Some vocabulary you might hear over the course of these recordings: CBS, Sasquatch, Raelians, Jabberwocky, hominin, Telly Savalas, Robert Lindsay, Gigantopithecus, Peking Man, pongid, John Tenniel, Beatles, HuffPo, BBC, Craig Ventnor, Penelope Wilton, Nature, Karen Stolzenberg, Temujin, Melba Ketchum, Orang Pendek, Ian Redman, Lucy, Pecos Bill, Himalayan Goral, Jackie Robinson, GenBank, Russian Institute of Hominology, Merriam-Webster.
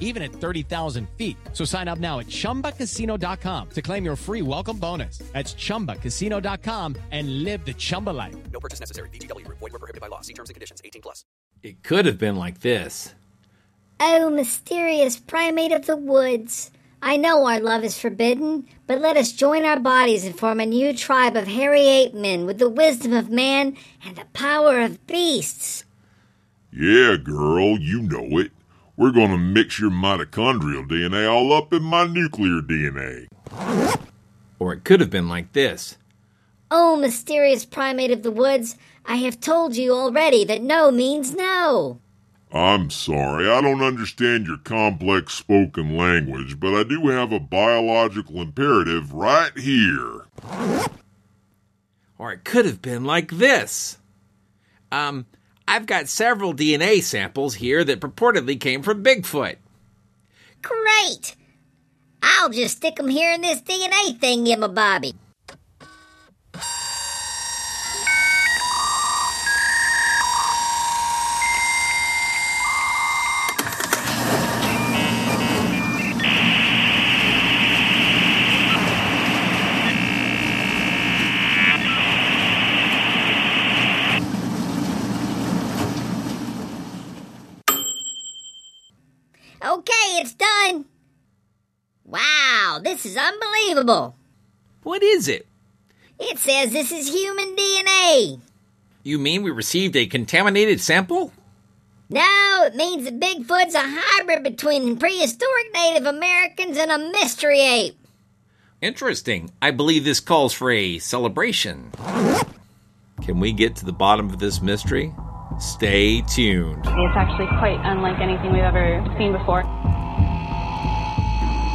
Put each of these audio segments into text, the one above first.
even at 30,000 feet. So sign up now at ChumbaCasino.com to claim your free welcome bonus. That's ChumbaCasino.com and live the Chumba life. No purchase necessary. VGW. Void where prohibited by law. See terms and conditions. 18 plus. It could have been like this. Oh, mysterious primate of the woods. I know our love is forbidden, but let us join our bodies and form a new tribe of hairy ape men with the wisdom of man and the power of beasts. Yeah, girl, you know it. We're going to mix your mitochondrial DNA all up in my nuclear DNA. Or it could have been like this. Oh, mysterious primate of the woods, I have told you already that no means no. I'm sorry, I don't understand your complex spoken language, but I do have a biological imperative right here. Or it could have been like this. I've got several DNA samples here that purportedly came from Bigfoot. Great! I'll just stick them here in this DNA thing, Yimma Bobby. It's done. Wow, this is unbelievable. What is it? It says this is human DNA. You mean we received a contaminated sample? No, it means that Bigfoot's a hybrid between prehistoric Native Americans and a mystery ape. Interesting. I believe this calls for a celebration. Can we get to the bottom of this mystery? Stay tuned. It's actually quite unlike anything we've ever seen before.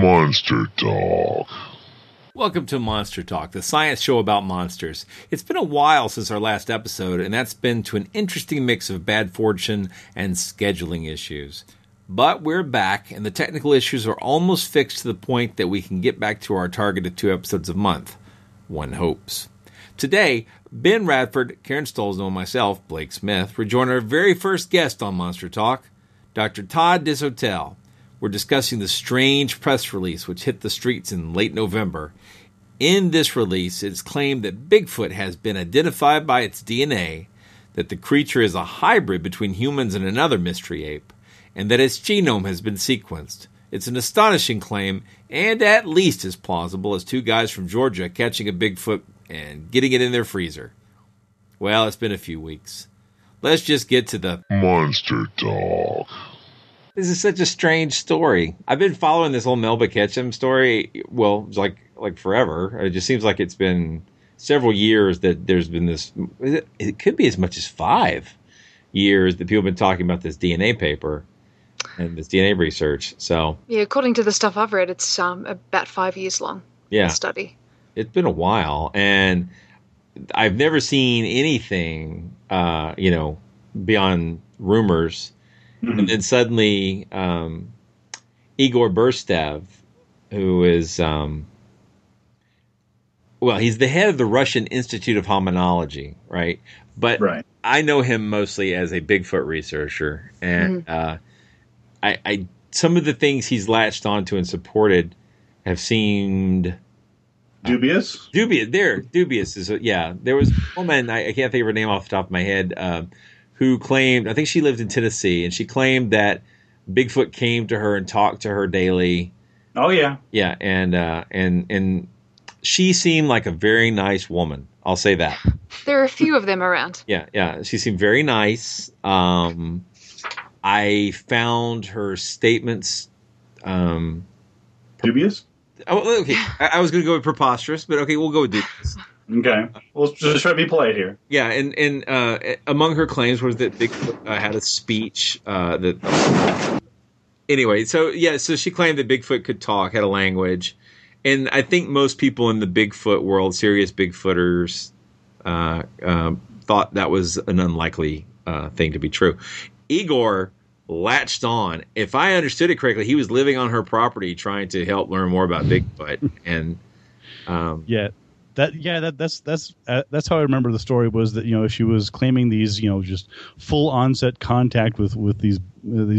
Monster Talk. Welcome to Monster Talk, the science show about monsters. It's been a while since our last episode, and that's been to an interesting mix of bad fortune and scheduling issues. But we're back, and the technical issues are almost fixed to the point that we can get back to our target of 2 episodes a month. One hopes. Today, Ben Radford, Karen Stolzenberg, and myself, Blake Smith, rejoin our very first guest on Monster Talk, Dr. Todd Disotell. We're discussing the strange press release which hit the streets in late November. In this release, it's claimed that Bigfoot has been identified by its DNA, that the creature is a hybrid between humans and another mystery ape, and that its genome has been sequenced. It's an astonishing claim, and at least as plausible as 2 guys from Georgia catching a Bigfoot and getting it in their freezer. Well, it's been a few weeks. Let's just get to the Monster Talk. This is such a strange story. I've been following this whole Melba Ketchum story, well, like forever. It just seems like it's been several years that there's been this. It could be as much as 5 years that people have been talking about this DNA paper and this DNA research. So yeah, according to the stuff I've read, it's about 5 years long. Yeah, the study. It's been a while, and I've never seen anything, beyond rumors. And then suddenly, Igor Burtsev, who is well, he's the head of the Russian Institute of Hominology, right? But right. I know him mostly as a Bigfoot researcher, and I some of the things he's latched onto and supported have seemed dubious. Dubious is there was a woman I can't think of her name off the top of my head who claimed, I think she lived in Tennessee, and she claimed that Bigfoot came to her and talked to her daily. Oh yeah, yeah, and she seemed like a very nice woman. I'll say that. There are a few of them around. Yeah, yeah, she seemed very nice. I found her statements dubious. Oh, okay, I was going to go with preposterous, but okay, we'll go with dubious. Okay, we'll just try to be polite here. Yeah, and among her claims was that Bigfoot had a speech that. Anyway, so she claimed that Bigfoot could talk, had a language, and I think most people in the Bigfoot world, serious Bigfooters, thought that was an unlikely thing to be true. Igor latched on. If I understood it correctly, he was living on her property trying to help learn more about Bigfoot, and That's how I remember the story, was that, you know, she was claiming these, you know, just full onset contact with these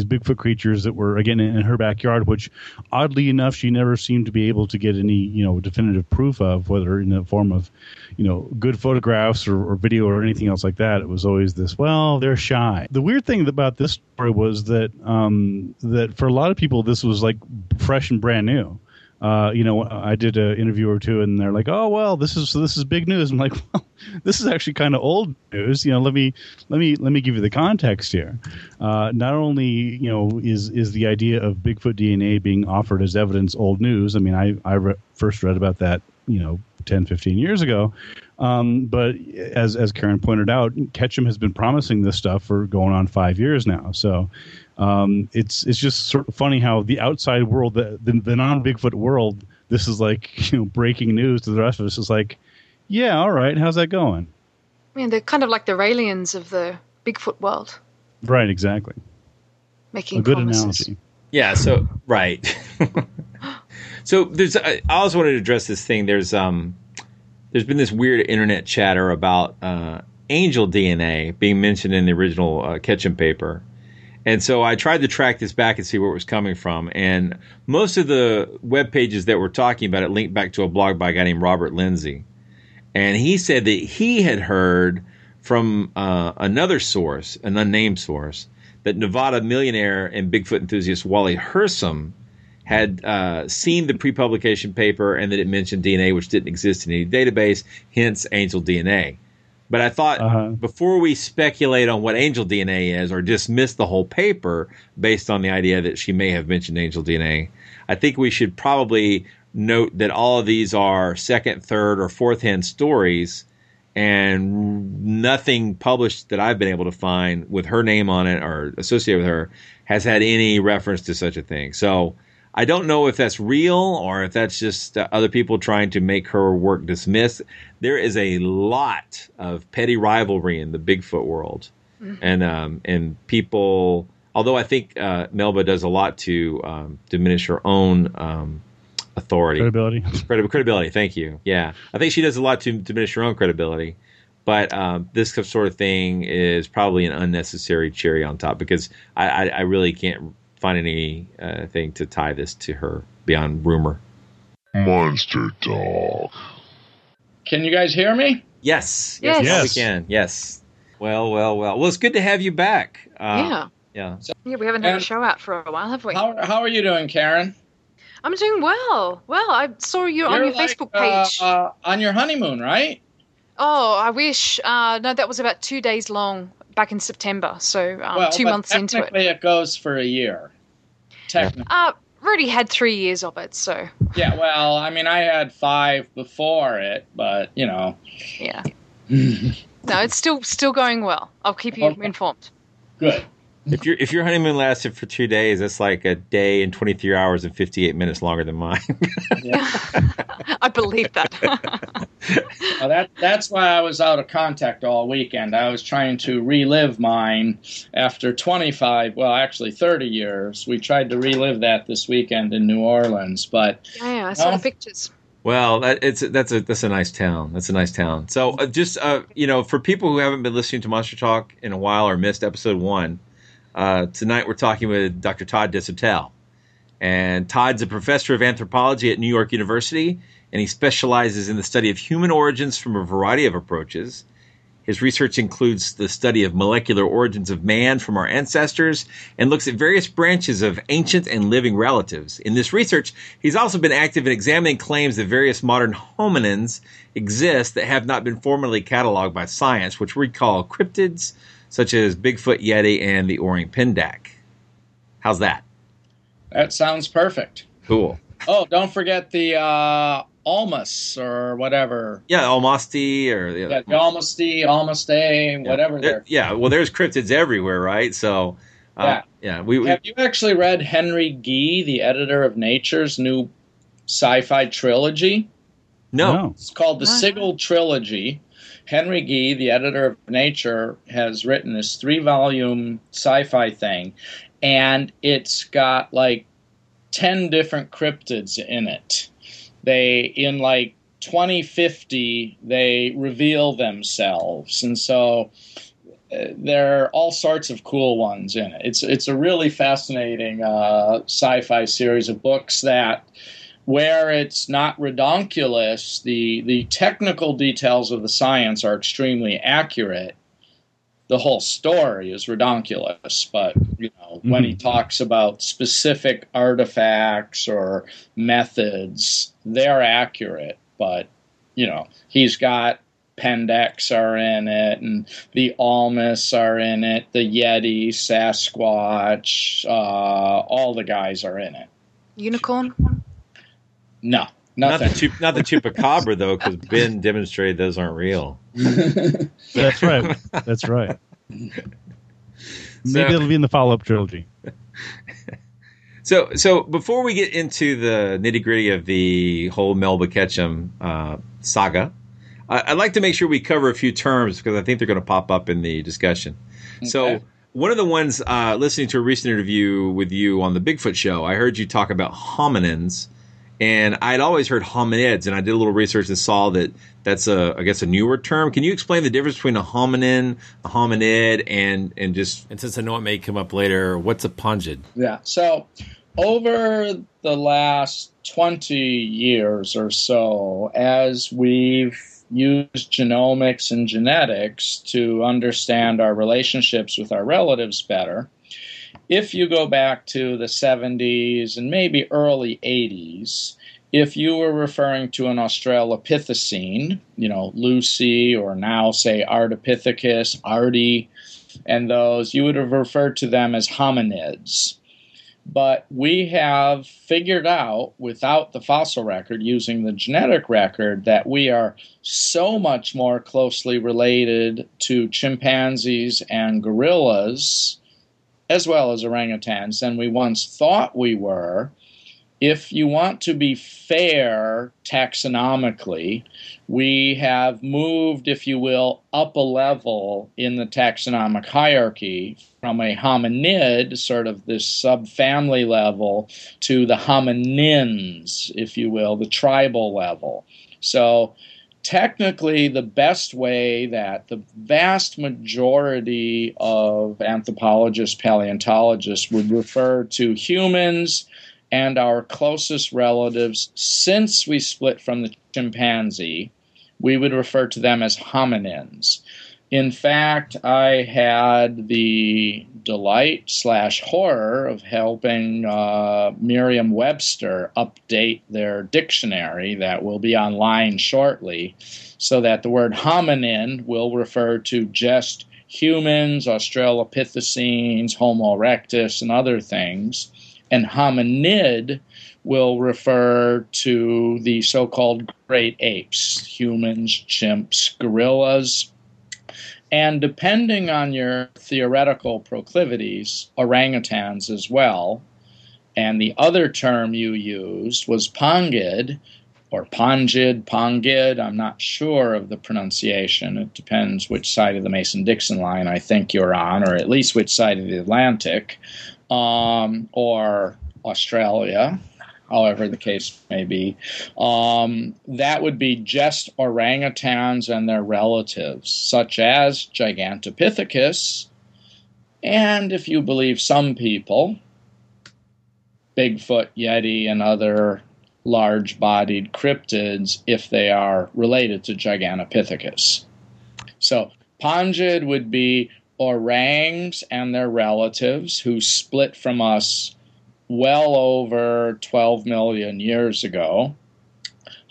Bigfoot creatures that were, again, in her backyard, which oddly enough she never seemed to be able to get any, you know, definitive proof of, whether in the form of, you know, good photographs or video or anything else like that. It was always this, well, they're shy. The weird thing about this story was that that for a lot of people this was like fresh and brand new. You know, I did an interview or two, and they're like, "Oh, well, this is big news." I'm like, "Well, this is actually kind of old news." You know, let me give you the context here. Not only, you know, is the idea of Bigfoot DNA being offered as evidence old news. I mean, I first read about that, you know, 10, 15 years ago. But as Karen pointed out, Ketchum has been promising this stuff for going on 5 years now. So it's just sort of funny how the outside world, the non-Bigfoot world, this is like, you know, breaking news to the rest of us. It's like, yeah, all right, how's that going? I mean, they're kind of like the Raelians of the Bigfoot world. Right, exactly. Making a good promises. Analogy. Yeah, so, right. So there's, I always wanted to address this thing. There's been this weird internet chatter about angel DNA being mentioned in the original Ketchum paper. And so I tried to track this back and see where it was coming from. And most of the web pages that were talking about it linked back to a blog by a guy named Robert Lindsay. And he said that he had heard from another source, an unnamed source, that Nevada millionaire and Bigfoot enthusiast Wally Hersom had seen the pre-publication paper, and that it mentioned DNA, which didn't exist in any database, hence angel DNA. But I thought before we speculate on what angel DNA is or dismiss the whole paper based on the idea that she may have mentioned angel DNA, I think we should probably note that all of these are second, third, or fourth-hand stories, and nothing published that I've been able to find with her name on it or associated with her has had any reference to such a thing. So I don't know if that's real or if that's just other people trying to make her work dismissed. There is a lot of petty rivalry in the Bigfoot world. Mm-hmm. And people, although I think Melba does a lot to diminish her own authority. Credibility, thank you. Yeah, I think she does a lot to diminish her own credibility. But this sort of thing is probably an unnecessary cherry on top, because I really can't find any thing to tie this to her beyond rumor. Monster Talk. Can you guys hear me? Yes. We can. Yes. Well. Well, it's good to have you back. Yeah. So, yeah. We haven't had a show out for a while, have we? How are you doing, Karen? I'm doing well. Well, I saw you on your Facebook page. On your honeymoon, right? Oh, I wish. No, that was about 2 days long. Back in September, so 2 months into it. Technically, it goes for a year. Technically, Rudy had 3 years of it, so. Yeah, well, I mean, I had 5 before it, but you know. Yeah. No, it's still going well. I'll keep you informed. Good. If your honeymoon lasted for 2 days, that's like a day and 23 hours and 58 minutes longer than mine. I believe that. Well, that's why I was out of contact all weekend. I was trying to relive mine after 30 years. We tried to relive that this weekend in New Orleans, but I saw the pictures. Well, that's a nice town. That's a nice town. So just for people who haven't been listening to Monster Talk in a while or missed episode 1, tonight we're talking with Dr. Todd Disotell. And Todd's a professor of anthropology at New York University, and he specializes in the study of human origins from a variety of approaches. His research includes the study of molecular origins of man from our ancestors and looks at various branches of ancient and living relatives. In this research, he's also been active in examining claims that various modern hominins exist that have not been formally cataloged by science, which we call cryptids, such as Bigfoot, Yeti, and the Orang Pendek. How's that? That sounds perfect. Cool. Oh, don't forget the Almas or whatever. Yeah, Almasty or the other. Almasty, whatever. Yeah, there's cryptids everywhere, right? So, Have you actually read Henry Gee, the editor of Nature's new sci-fi trilogy? No. It's called the Sigel Trilogy. Henry Gee, the editor of Nature, has written this 3-volume sci-fi thing. And it's got like 10 different cryptids in it. In like 2050, they reveal themselves. And so there are all sorts of cool ones in it. It's a really fascinating sci-fi series of books that, where it's not redonkulous, the technical details of the science are extremely accurate. The whole story is redonkulous, but when he talks about specific artifacts or methods, they're accurate. But he's got Pendeks are in it, and the Almas are in it, the Yeti, Sasquatch, all the guys are in it. Unicorn? No, nothing. Not the Chupacabra though, because Ben demonstrated those aren't real. That's right. Maybe it'll be in the follow-up trilogy. So before we get into the nitty-gritty of the whole Melba Ketchum saga, I'd like to make sure we cover a few terms because I think they're going to pop up in the discussion. Okay. So one of the ones, listening to a recent interview with you on the Bigfoot show, I heard you talk about hominins. And I'd always heard hominids, and I did a little research and saw that that's a newer term. Can you explain the difference between a hominin, a hominid, and just... And since I know it may come up later, what's a pongid? Yeah, so over the last 20 years or so, as we've used genomics and genetics to understand our relationships with our relatives better... If you go back to the 70s and maybe early 80s, if you were referring to an Australopithecine, Lucy or now say Ardipithecus, Ardi, and those, you would have referred to them as hominids. But we have figured out without the fossil record, using the genetic record, that we are so much more closely related to chimpanzees and gorillas as well as orangutans than we once thought we were. If you want to be fair taxonomically, we have moved, if you will, up a level in the taxonomic hierarchy from a hominid, sort of this subfamily level, to the hominins, if you will, the tribal level. So technically, the best way that the vast majority of anthropologists, paleontologists would refer to humans and our closest relatives since we split from the chimpanzee, we would refer to them as hominins. In fact, I had the delight/horror of helping Merriam-Webster update their dictionary that will be online shortly so that the word hominin will refer to just humans, Australopithecines, Homo erectus, and other things, and hominid will refer to the so-called great apes, humans, chimps, gorillas, and depending on your theoretical proclivities, orangutans as well. And the other term you used was pongid, or pongid, pongid. I'm not sure of the pronunciation. It depends which side of the Mason-Dixon line I think you're on, or at least which side of the Atlantic, or Australia. however the case may be. That would be just orangutans and their relatives, such as Gigantopithecus, and if you believe some people, Bigfoot, Yeti, and other large-bodied cryptids if they are related to Gigantopithecus. So Pongid would be orangs and their relatives who split from us well over 12 million years ago.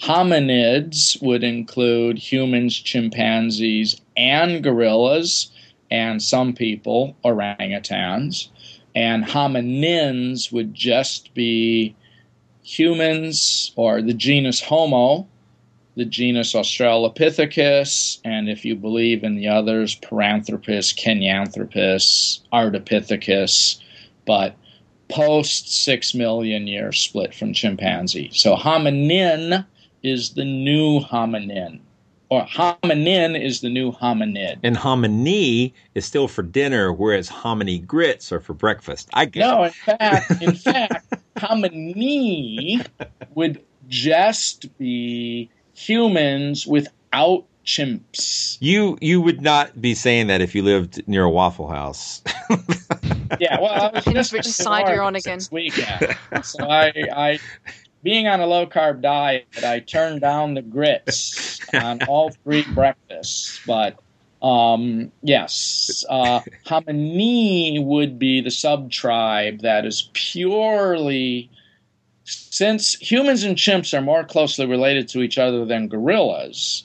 Hominids would include humans, chimpanzees, and gorillas, and some people, orangutans. And hominins would just be humans, or the genus Homo, the genus Australopithecus, and if you believe in the others, Paranthropus, Kenyanthropus, Ardipithecus, but post 6 million year split from chimpanzee. So hominin is the new hominin, or hominin is the new hominid. And hominy is still for dinner, whereas hominy grits are for breakfast. I get no, it. In fact, hominy would just be humans without chimps. You would not be saying that if you lived near a Waffle House. Yeah, well, I was just side you're on again. Weekend. So I being on a low carb diet, I turned down the grits on all three breakfasts. But yes, hominy would be the sub-tribe that is purely, since humans and chimps are more closely related to each other than gorillas,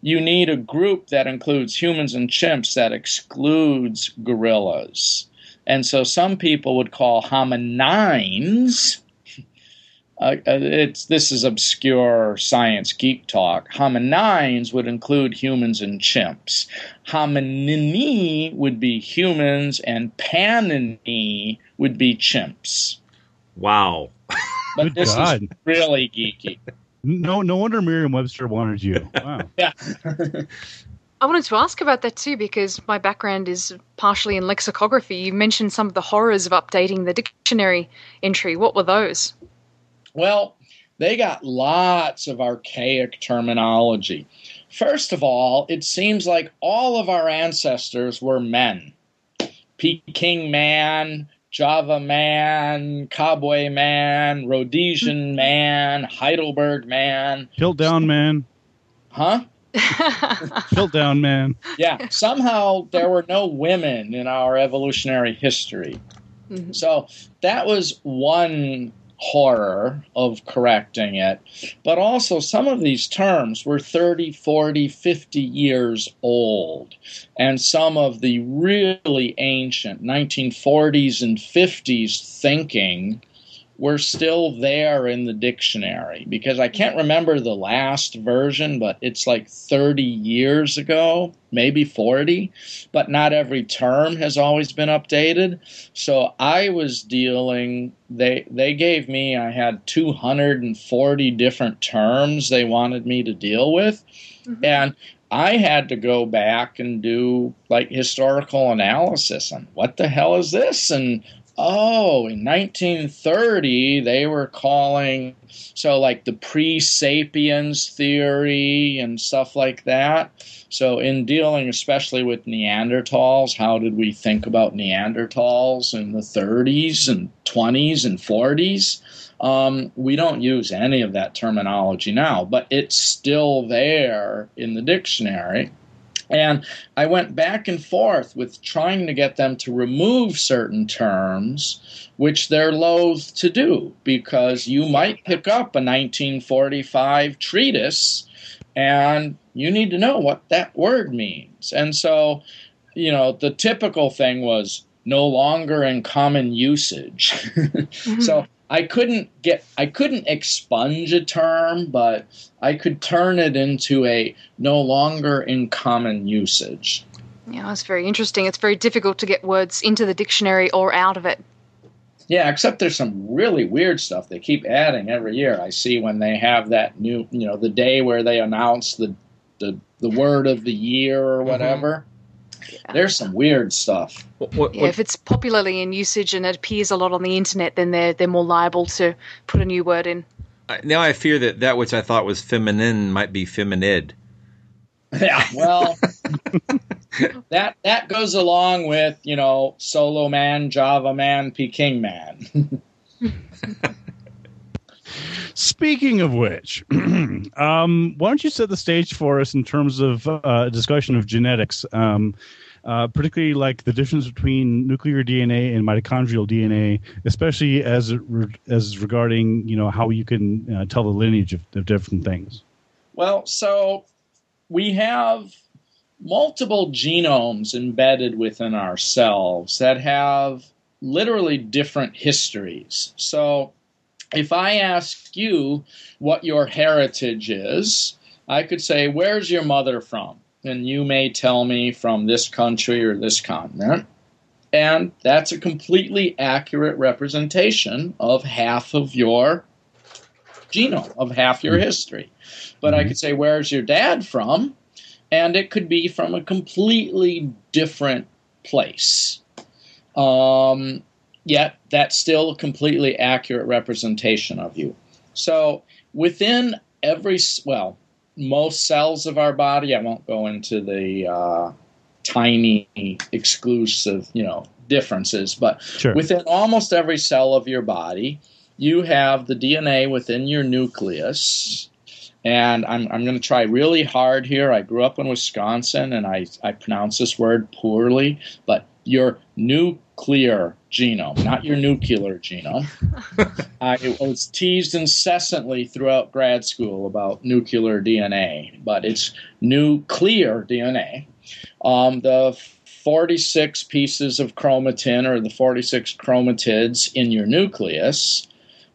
you need a group that includes humans and chimps that excludes gorillas. And so some people would call hominines, this is obscure science geek talk, hominines would include humans and chimps. Hominini would be humans and panini would be chimps. Wow. But good this God. Is really geeky. No wonder Merriam-Webster wanted you. Wow. Yeah. I wanted to ask about that too, because my background is partially in lexicography. You mentioned some of the horrors of updating the dictionary entry. What were those? Well, they got lots of archaic terminology. First of all, it seems like all of our ancestors were men. Peking Man, Java Man, Kabwe Man, Rhodesian Man, Heidelberg Man. Tilt down man. Huh? Tilt down man. Yeah. Somehow there were no women in our evolutionary history. Mm-hmm. So that was one horror of correcting it. But also some of these terms were 30, 40, 50 years old. And some of the really ancient 1940s and 50s thinking were still there in the dictionary, because I can't remember the last version, but it's like 30 years ago, maybe 40, but not every term has always been updated. So I was dealing, they gave me, I had 240 different terms they wanted me to deal with, mm-hmm. and I had to go back and do like historical analysis on what the hell is this, and oh, in 1930, they were calling, so like the pre-sapiens theory and stuff like that. So in dealing especially with Neanderthals, how did we think about Neanderthals in the 30s and 20s and 40s? We don't use any of that terminology now, but it's still there in the dictionary. And I went back and forth with trying to get them to remove certain terms, which they're loath to do, because you might pick up a 1945 treatise and you need to know what that word means. And so, you know, the typical thing was no longer in common usage. Mm-hmm. So I couldn't expunge a term, but I could turn it into a no longer in common usage. Yeah, that's very interesting. It's very difficult to get words into the dictionary or out of it. Yeah, except there's some really weird stuff they keep adding every year. I see when they have that new, you know, the day where they announce the word of the year or whatever. Mm-hmm. Yeah. There's some weird stuff. What? If it's popularly in usage and it appears a lot on the internet, then they're more liable to put a new word in. Now I fear that which I thought was feminine might be feminid. Yeah, well, that goes along with, Solo Man, Java Man, Peking Man. Speaking of which, why don't you set the stage for us in terms of discussion of genetics, particularly like the difference between nuclear DNA and mitochondrial DNA, especially as regarding how you can tell the lineage of different things. Well, so we have multiple genomes embedded within ourselves that have literally different histories. So if I ask you what your heritage is, I could say, where's your mother from? And you may tell me from this country or this continent. And that's a completely accurate representation of half of your genome, of half your history. But I could say, where's your dad from? And it could be from a completely different place. Yet that's still a completely accurate representation of you. So within most cells of our body, I won't go into the tiny exclusive, differences, but sure. Within almost every cell of your body, you have the DNA within your nucleus. And I'm going to try really hard here. I grew up in Wisconsin, and I pronounce this word poorly, but your nuclear genome, not your nuclear genome. I was teased incessantly throughout grad school about nuclear DNA, but it's nuclear DNA. The 46 pieces of chromatin or the 46 chromatids in your nucleus,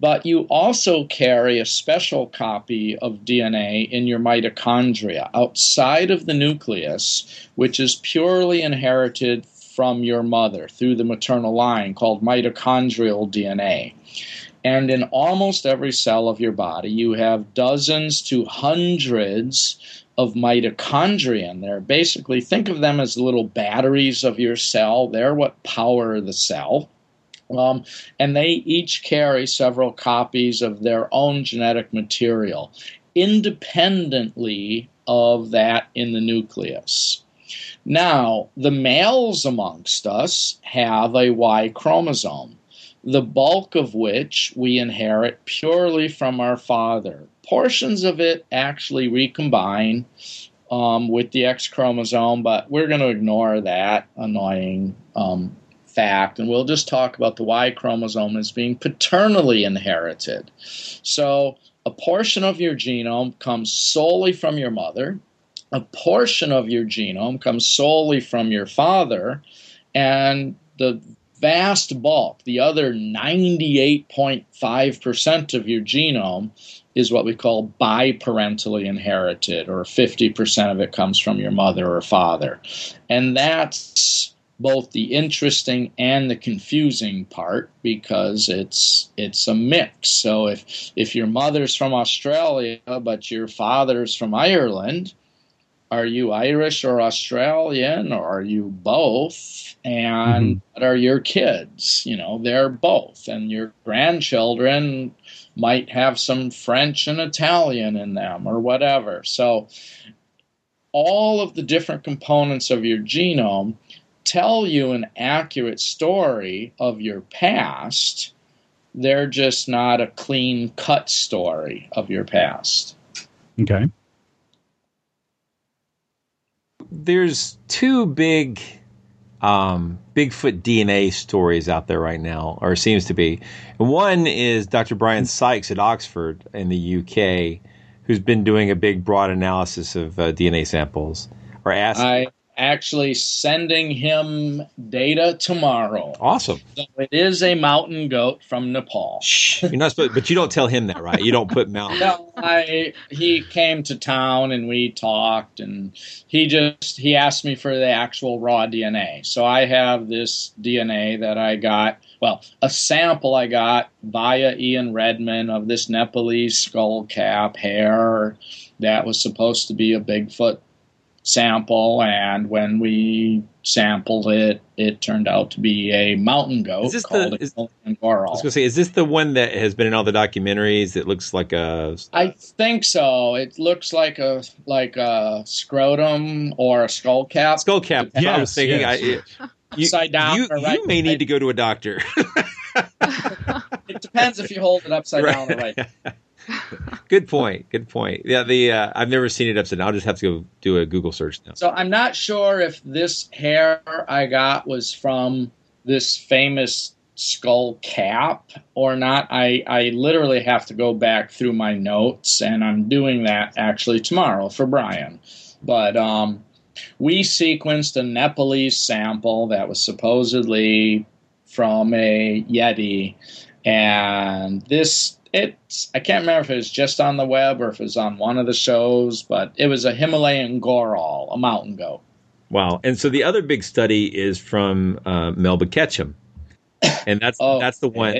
but you also carry a special copy of DNA in your mitochondria outside of the nucleus, which is purely inherited from your mother through the maternal line called mitochondrial DNA. And in almost every cell of your body, you have dozens to hundreds of mitochondria in there. Basically, think of them as little batteries of your cell. They're what power the cell. And they each carry several copies of their own genetic material independently of that in the nucleus. Now, the males amongst us have a Y chromosome, the bulk of which we inherit purely from our father. Portions of it actually recombine with the X chromosome, but we're going to ignore that annoying fact, and we'll just talk about the Y chromosome as being paternally inherited. So a portion of your genome comes solely from your mother. A portion of your genome comes solely from your father, and the vast bulk, the other 98.5% of your genome, is what we call biparentally inherited, or 50% of it comes from your mother or father. And that's both the interesting and the confusing part, because it's a mix. So if your mother's from Australia but your father's from Ireland, are you Irish or Australian, or are you both? And what are your kids? They're both. And your grandchildren might have some French and Italian in them or whatever. So all of the different components of your genome tell you an accurate story of your past. They're just not a clean-cut story of your past. Okay. There's two big Bigfoot DNA stories out there right now, or seems to be. And one is Dr. Brian Sykes at Oxford in the UK, who's been doing a big, broad analysis of DNA samples. Or I'm actually sending him data tomorrow. Awesome. So it is a mountain goat from Nepal. Shh, you're not supposed, but you don't tell him that, right? You don't put mountain. No, he came to town and we talked, and he asked me for the actual raw DNA. So I have this DNA that I got, a sample I got via Ian Redman of this Nepalese skull cap hair that was supposed to be a Bigfoot sample, and when we sampled it, it turned out to be a mountain goat called a Goral. I was going to say, is this the one that has been in all the documentaries that looks like a... I think so. It looks like a scrotum or a skull cap. Skull cap. Yes, I was thinking. Yes. Upside down. You may need to go to a doctor. It depends if you hold it upside down or right. Good point. Yeah, I've never seen it upside down. I'll just have to go do a Google search now. So I'm not sure if this hair I got was from this famous skull cap or not. I literally have to go back through my notes, and I'm doing that actually tomorrow for Brian. But we sequenced a Nepalese sample that was supposedly from a Yeti, and this... I can't remember if it was just on the web or if it was on one of the shows, but it was a Himalayan Goral, a mountain goat. Wow. And so the other big study is from Melba Ketchum. And that's the one.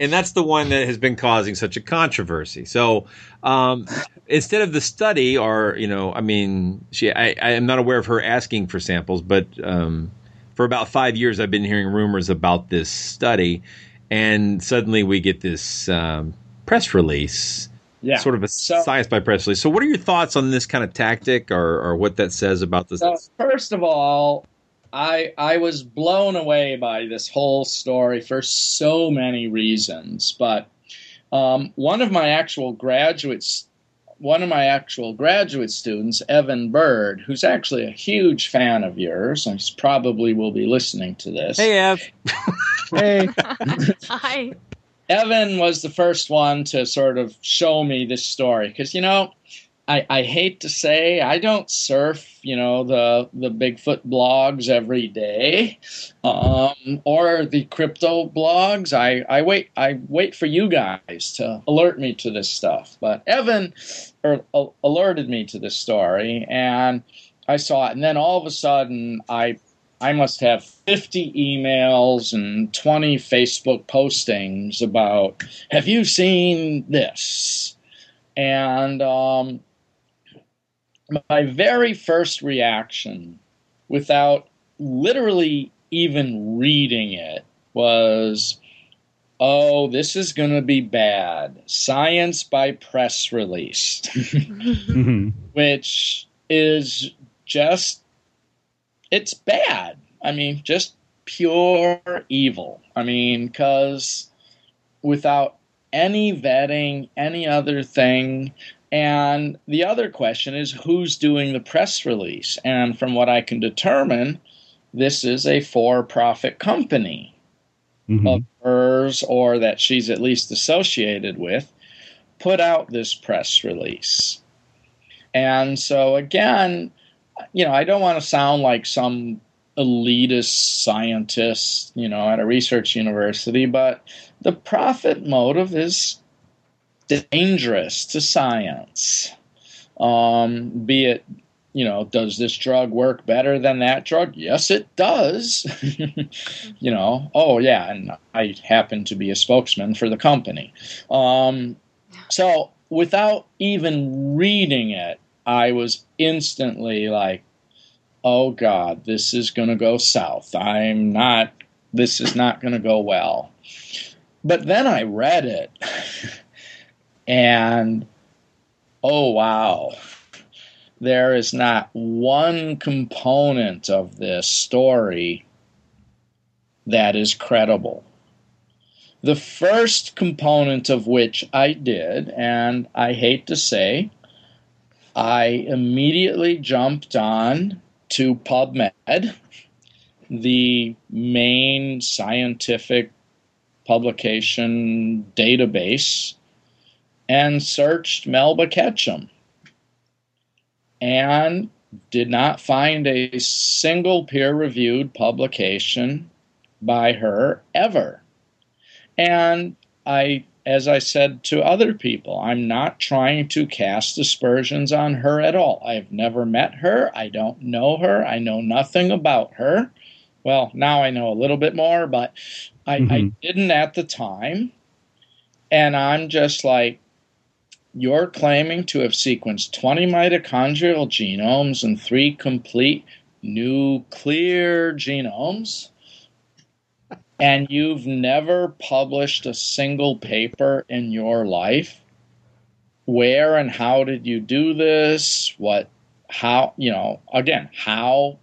And that's the one that has been causing such a controversy. So instead of the study, or, you know, I mean, I am not aware of her asking for samples, but for about 5 years I've been hearing rumors about this study. And suddenly we get this press release, sort of a science by press release. So what are your thoughts on this kind of tactic or what that says about this? So first of all, I was blown away by this whole story for so many reasons. But one of my actual graduate students, Evan Bird, who's actually a huge fan of yours, and he probably will be listening to this. Hey, Ev. Hey. Hi. Evan was the first one to sort of show me this story because, you know, I hate to say I don't surf, you know, the Bigfoot blogs every day or the crypto blogs. I wait for you guys to alert me to this stuff. But Evan alerted me to this story, and I saw it. And then all of a sudden, I must have 50 emails and 20 Facebook postings about, have you seen this? And my very first reaction, without literally even reading it, was, oh, this is going to be bad. Science by press release, mm-hmm. Which is just, it's bad. I mean, just pure evil. I mean, because without any vetting, any other thing. And the other question is, who's doing the press release? And from what I can determine, this is a for-profit company mm-hmm. of hers, or that she's at least associated with, put out this press release. And so, again, you know, I don't want to sound like some elitist scientist, you know, at a research university, but the profit motive is dangerous to science, be it, you know, does this drug work better than that drug? Yes, it does. You know, oh, yeah, and I happen to be a spokesman for the company. So without even reading it, I was instantly like, oh, God, this is going to go south. This is not going to go well. But then I read it, and, oh, wow, there is not one component of this story that is credible. The first component of which I did, and I hate to say, I immediately jumped on to PubMed, the main scientific publication database, and searched Melba Ketchum, and did not find a single peer-reviewed publication by her ever. And as I said to other people, I'm not trying to cast aspersions on her at all. I've never met her. I don't know her. I know nothing about her. Well, now I know a little bit more, but I didn't at the time. And I'm just like, you're claiming to have sequenced 20 mitochondrial genomes and 3 complete nuclear genomes, and you've never published a single paper in your life? Where and how did you do this? What, how, you know, again, how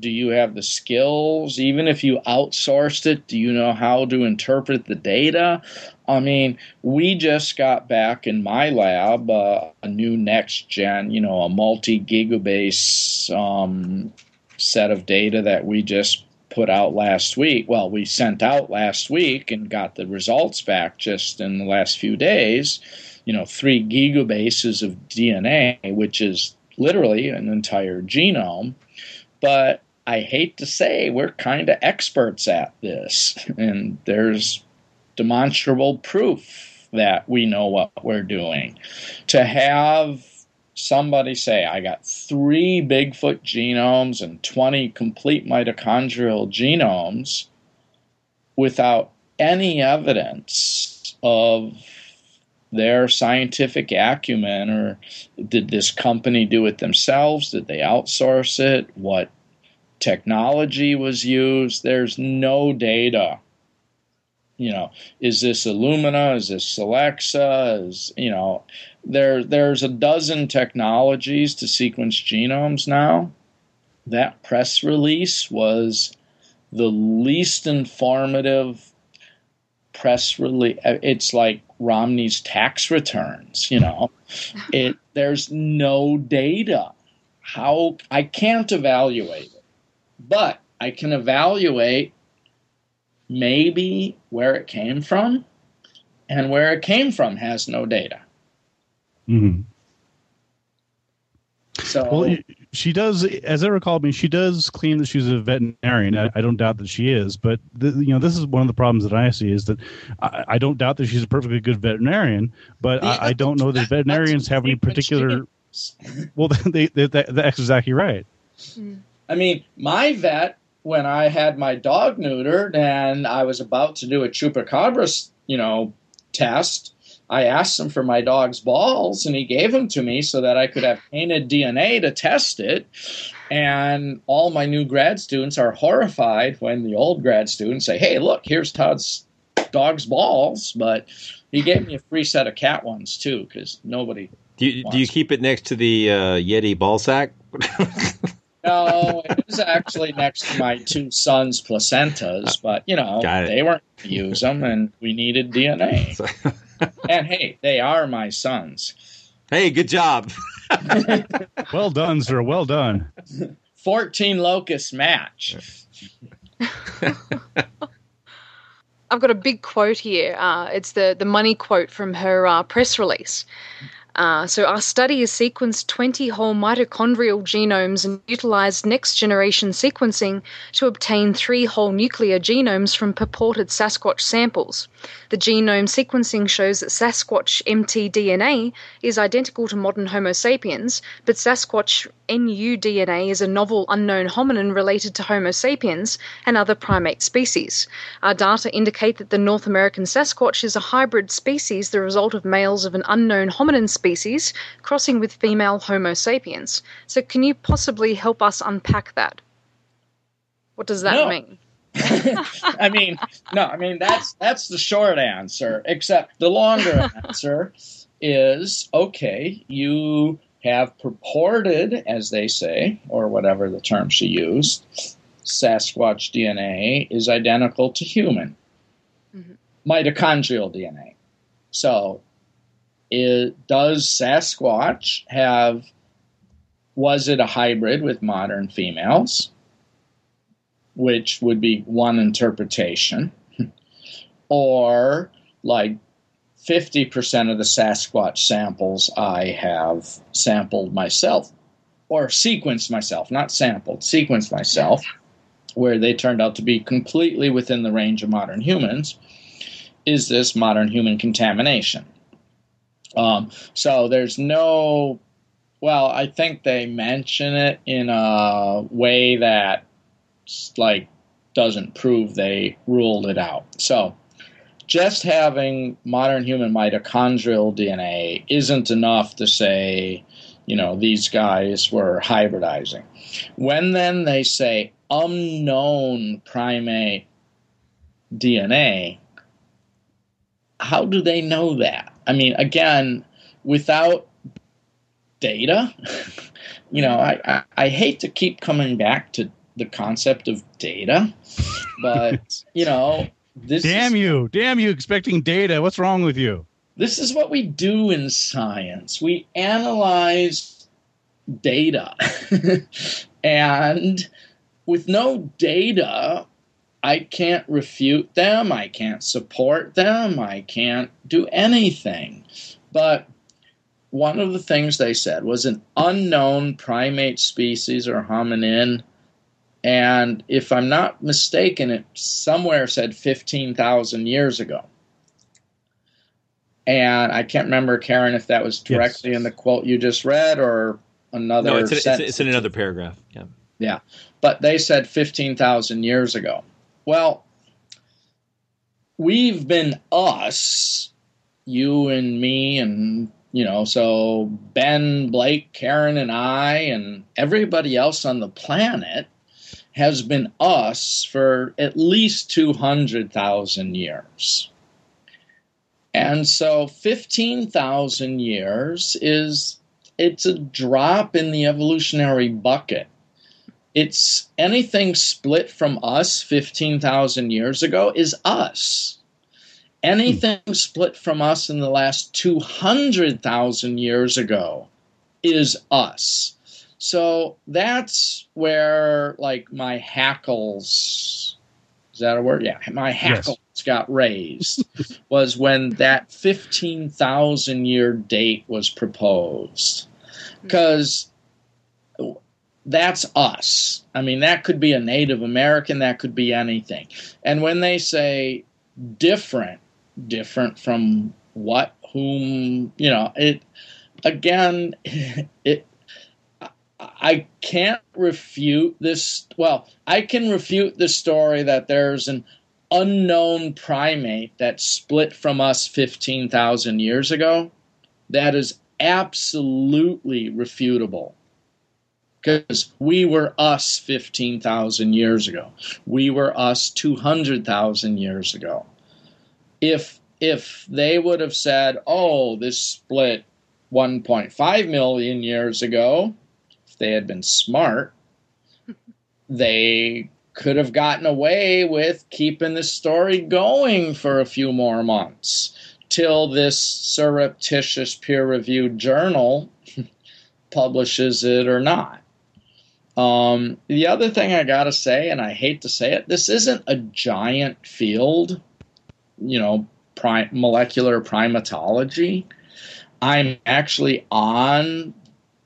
do you have the skills? Even if you outsourced it, do you know how to interpret the data? I mean, we just got back in my lab a new next gen, you know, a multi-gigabase set of data that we just put out last week. Well, we sent out last week and got the results back just in the last few days. You know, 3 gigabases of DNA, which is literally an entire genome. But I hate to say we're kind of experts at this, and there's demonstrable proof that we know what we're doing. To have somebody say, I got 3 Bigfoot genomes and 20 complete mitochondrial genomes without any evidence of their scientific acumen, or did this company do it themselves? Did they outsource it? What technology was used? There's no data. You know, is this Illumina? Is this Solexa? Is, you know, there's a dozen technologies to sequence genomes now. That press release was the least informative press release. It's like Romney's tax returns, you know. There's no data. How, I can't evaluate it, but I can evaluate maybe where it came from, and where it came from has no data. Mm-hmm. So, well, she does, as I recall, I mean, she does claim that she's a veterinarian. I don't doubt that she is, but you know, this is one of the problems that I see, is that I don't doubt that she's a perfectly good veterinarian, but yeah, I don't know that veterinarians have any particular. Well, that's exactly right. Mm. I mean, my vet, when I had my dog neutered and I was about to do a Chupacabra, you know, test, I asked him for my dog's balls, and he gave them to me so that I could have painted DNA to test it. And all my new grad students are horrified when the old grad students say, hey, look, here's Todd's dog's balls. But he gave me a free set of cat ones, too, because nobody do you keep it next to the Yeti ball sack? No, it was actually next to my 2 sons' placentas, but, you know, they weren't going to use them, and we needed DNA. And, hey, they are my sons. Hey, good job. Well done, sir. Well done. 14 locust match. I've got a big quote here. It's the money quote from her press release. So our study has sequenced 20 whole mitochondrial genomes and utilized next-generation sequencing to obtain 3 whole nuclear genomes from purported Sasquatch samples. The genome sequencing shows that Sasquatch mtDNA is identical to modern Homo sapiens, but Sasquatch nuDNA is a novel unknown hominin related to Homo sapiens and other primate species. Our data indicate that the North American Sasquatch is a hybrid species, the result of males of an unknown hominin species crossing with female Homo sapiens. So can you possibly help us unpack that? What does that mean? I mean that's the short answer, except the longer answer is, okay, you have purported, as they say, or whatever the term she used, Sasquatch DNA is identical to human mitochondrial DNA. So does Sasquatch was it a hybrid with modern females, which would be one interpretation, or like 50% of the Sasquatch samples I have sampled myself, or sequenced myself, not sampled, sequenced myself, where they turned out to be completely within the range of modern humans. Is this modern human contamination? So there's no, well, I think they mention it in a way that, like, doesn't prove they ruled it out. So just having modern human mitochondrial DNA isn't enough to say, you know, these guys were hybridizing. When then they say unknown primate DNA, how do they know that? I mean, again, without data, you know, I hate to keep coming back to the concept of data, but, you know, this Damn you expecting data. What's wrong with you? This is what we do in science. We analyze data. And with no data, I can't refute them. I can't support them. I can't do anything. But one of the things they said was an unknown primate species or hominin. And if I'm not mistaken, it somewhere said 15,000 years ago. And I can't remember, Karen, if that was directly in the quote you just read or another. No, it's in another paragraph. Yeah. But they said 15,000 years ago. Well, we've been us, you and me, and, you know, so Ben, Blake, Karen, and I, and everybody else on the planet has been us for at least 200,000 years. And so 15,000 years it's a drop in the evolutionary bucket. It's anything split from us 15,000 years ago is us. Anything split from us in the last 200,000 years ago is us. So that's where, like, my hackles, is that a word? Yeah, my hackles got raised was when that 15,000-year date was proposed. Because that's us. I mean, that could be a Native American. That could be anything. And when they say different from what, whom, you know, it, again, I can't refute this. Well, I can refute the story that there's an unknown primate that split from us 15,000 years ago. That is absolutely refutable. Because we were us 15,000 years ago. We were us 200,000 years ago. If they would have said, oh, this split 1.5 million years ago, if they had been smart, they could have gotten away with keeping the story going for a few more months till this surreptitious peer-reviewed journal publishes it or not. The other thing I got to say, and I hate to say it, this isn't a giant field, you know, molecular primatology. I'm actually on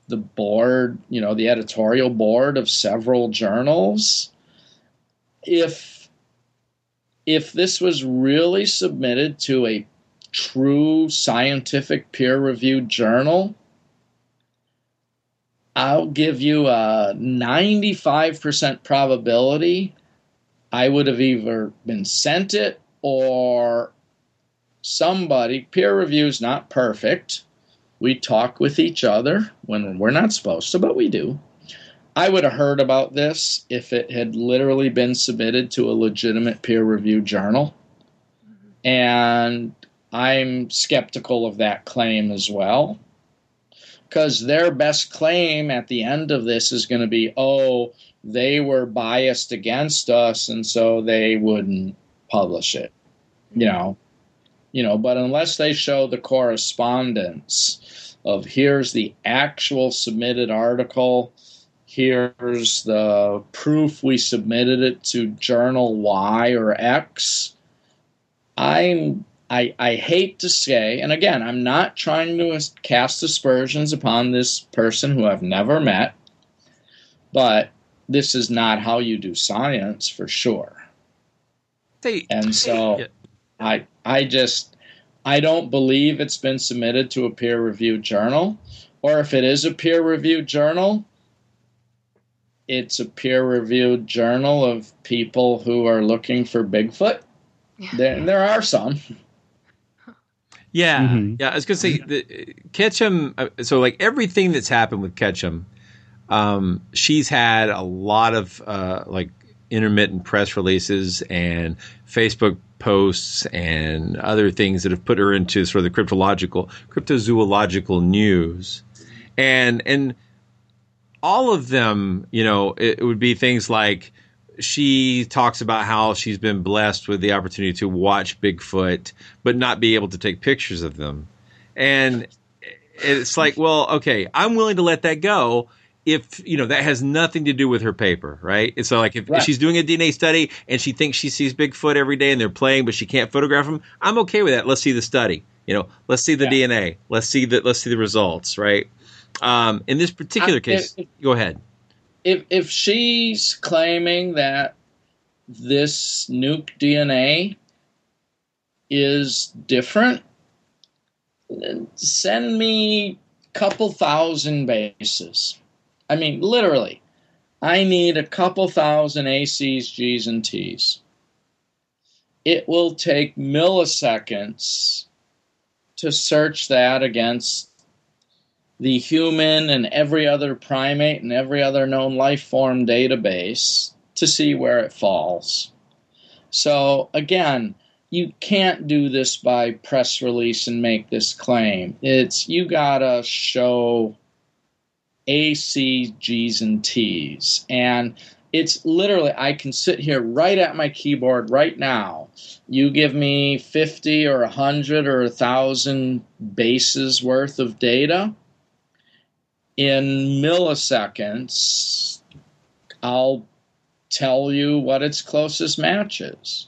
the board, you know, the editorial board of several journals. If this was really submitted to a true scientific peer-reviewed journal, I'll give you a 95% probability I would have either been sent it or somebody. Peer review is not perfect. We talk with each other when we're not supposed to, but we do. I would have heard about this if it had literally been submitted to a legitimate peer review journal. And I'm skeptical of that claim as well. Because their best claim at the end of this is going to be, oh, they were biased against us, and so they wouldn't publish it. You know. But unless they show the correspondence of here's the actual submitted article, here's the proof we submitted it to journal Y or X, I hate to say, and again, I'm not trying to cast aspersions upon this person who I've never met, but this is not how you do science for sure. And so I don't believe it's been submitted to a peer-reviewed journal, or if it is a peer-reviewed journal, it's a peer-reviewed journal of people who are looking for Bigfoot. There are some. Yeah, yeah. I was gonna say the Ketchum. So, like everything that's happened with Ketchum, she's had a lot of like intermittent press releases and Facebook posts and other things that have put her into sort of the cryptozoological news, and all of them, you know, it would be things like. She talks about how she's been blessed with the opportunity to watch Bigfoot, but not be able to take pictures of them. And it's like, well, okay, I'm willing to let that go if, you know, that has nothing to do with her paper, right? And so, like, if she's doing a DNA study and she thinks she sees Bigfoot every day and they're playing, but she can't photograph them, I'm okay with that. Let's see the study. You know, let's see the DNA. Let's see the results, right? In this particular case, go ahead. If she's claiming that this nuke DNA is different, send me a couple thousand bases. I mean, literally, I need a couple thousand ACs, Gs, and Ts. It will take milliseconds to search that against the human and every other primate and every other known life form database to see where it falls. So, again, you can't do this by press release and make this claim. It's you gotta show A, C, Gs, and Ts. And it's literally, I can sit here right at my keyboard right now. You give me 50 or 100 or 1,000 bases worth of data. In milliseconds, I'll tell you what its closest match is.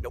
No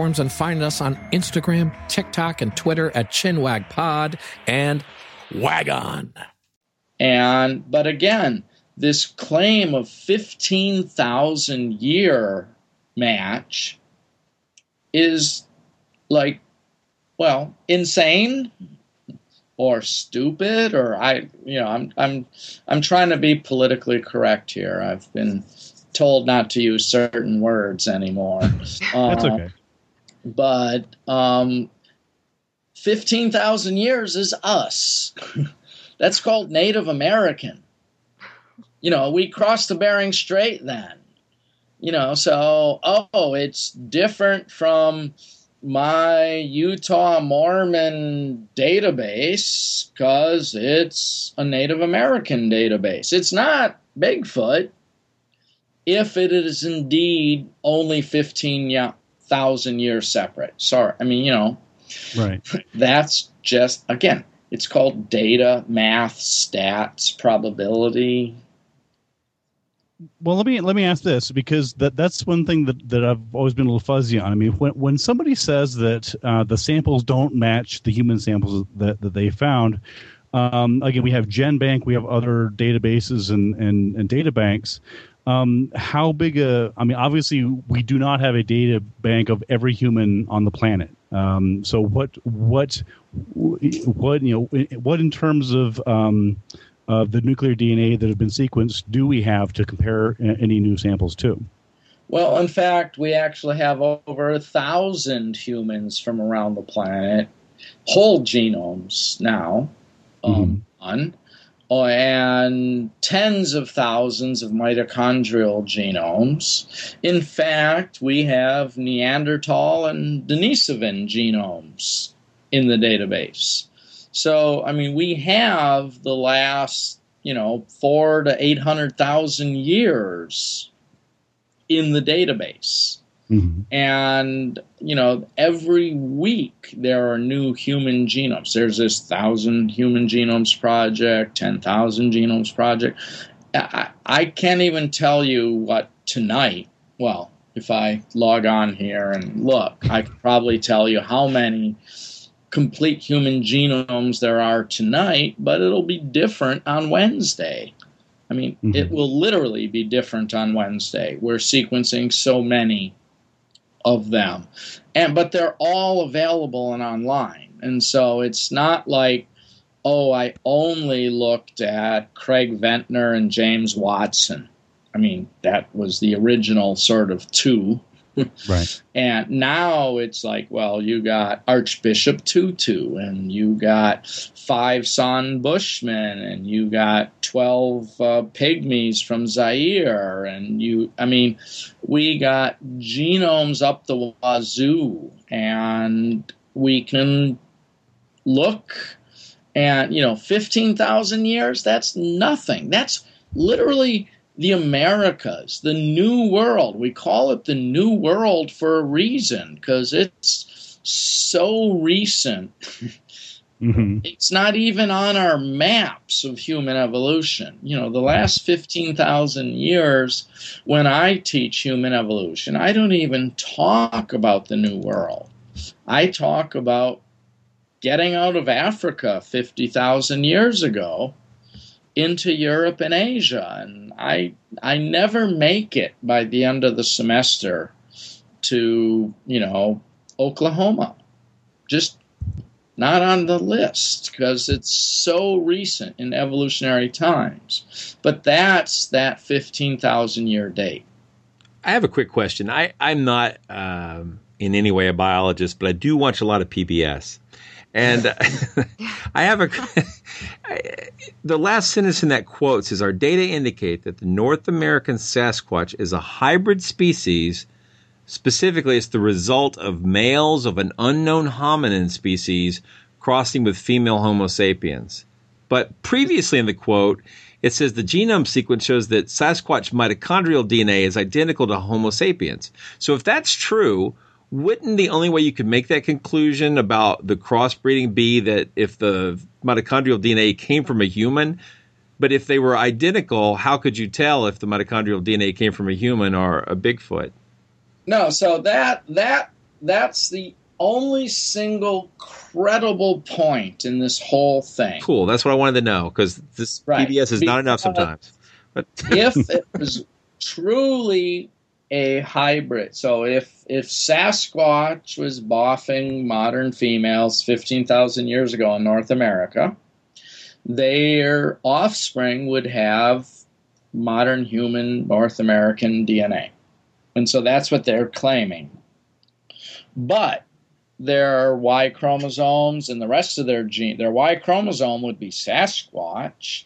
and find us on Instagram, TikTok, and Twitter at ChinwagPod and Wagon. But again, this claim of 15,000 year match is like, well, insane or stupid, or I'm trying to be politically correct here. I've been told not to use certain words anymore. That's okay. But 15,000 years is us. That's called Native American. You know, we crossed the Bering Strait then. You know, so, it's different from my Utah Mormon database because it's a Native American database. It's not Bigfoot if it is indeed only 15,000 years separate. Sorry. I mean, you know, right. That's just, again, it's called data, math, stats, probability. Well, let me ask this, because that's one thing that I've always been a little fuzzy on. I mean, when somebody says that the samples don't match the human samples that they found, again, we have GenBank, we have other databases and data banks How big a, I mean, obviously we do not have a data bank of every human on the planet. So what, you know, what in terms of the nuclear DNA that have been sequenced, do we have to compare any new samples to? Well, in fact, we actually have over 1,000 humans from around the planet, whole genomes now, on. Oh, and tens of thousands of mitochondrial genomes. In fact, we have Neanderthal and Denisovan genomes in the database. So, I mean, we have the last, 400,000 to 800,000 years in the database. Mm-hmm. And, every week there are new human genomes. There's this 1,000 Human Genomes Project, 10,000 Genomes Project. I can't even tell you what tonight, well, if I log on here and look, I could probably tell you how many complete human genomes there are tonight, but it'll be different on Wednesday. I mean, mm-hmm. It will literally be different on Wednesday. We're sequencing so many of them, but they're all available and online, and so it's not like, I only looked at Craig Ventnor and James Watson. I mean, that was the original sort of two, right? And now it's like, well, you got Archbishop Tutu, and you got 5 San Bushmen, and you got 12 pygmies from Zaire, and we got genomes up the wazoo, and we can look at, 15,000 years, that's nothing. That's literally the Americas, the New World. We call it the New World for a reason, because it's so recent. Mm-hmm. It's not even on our maps of human evolution. The last 15,000 years, when I teach human evolution, I don't even talk about the New World. I talk about getting out of Africa 50,000 years ago into Europe and Asia. And I never make it by the end of the semester to, Oklahoma. Just not on the list, because it's so recent in evolutionary times. But that's that 15,000-year date. I have a quick question. I'm not in any way a biologist, but I do watch a lot of PBS. And I have the last sentence in that quote says, our data indicate that the North American Sasquatch is a hybrid species. Specifically, it's the result of males of an unknown hominin species crossing with female Homo sapiens. But previously in the quote, it says the genome sequence shows that Sasquatch mitochondrial DNA is identical to Homo sapiens. So if that's true, wouldn't the only way you could make that conclusion about the crossbreeding be that if the mitochondrial DNA came from a human? But if they were identical, how could you tell if the mitochondrial DNA came from a human or a Bigfoot? No, so that's the only single credible point in this whole thing. Cool, that's what I wanted to know, because this right. PBS is not enough sometimes. But if it was truly a hybrid, so if Sasquatch was boffing modern females 15,000 years ago in North America, their offspring would have modern human North American DNA. And so that's what they're claiming. But their Y chromosomes and the rest of their gene, their Y chromosome would be Sasquatch,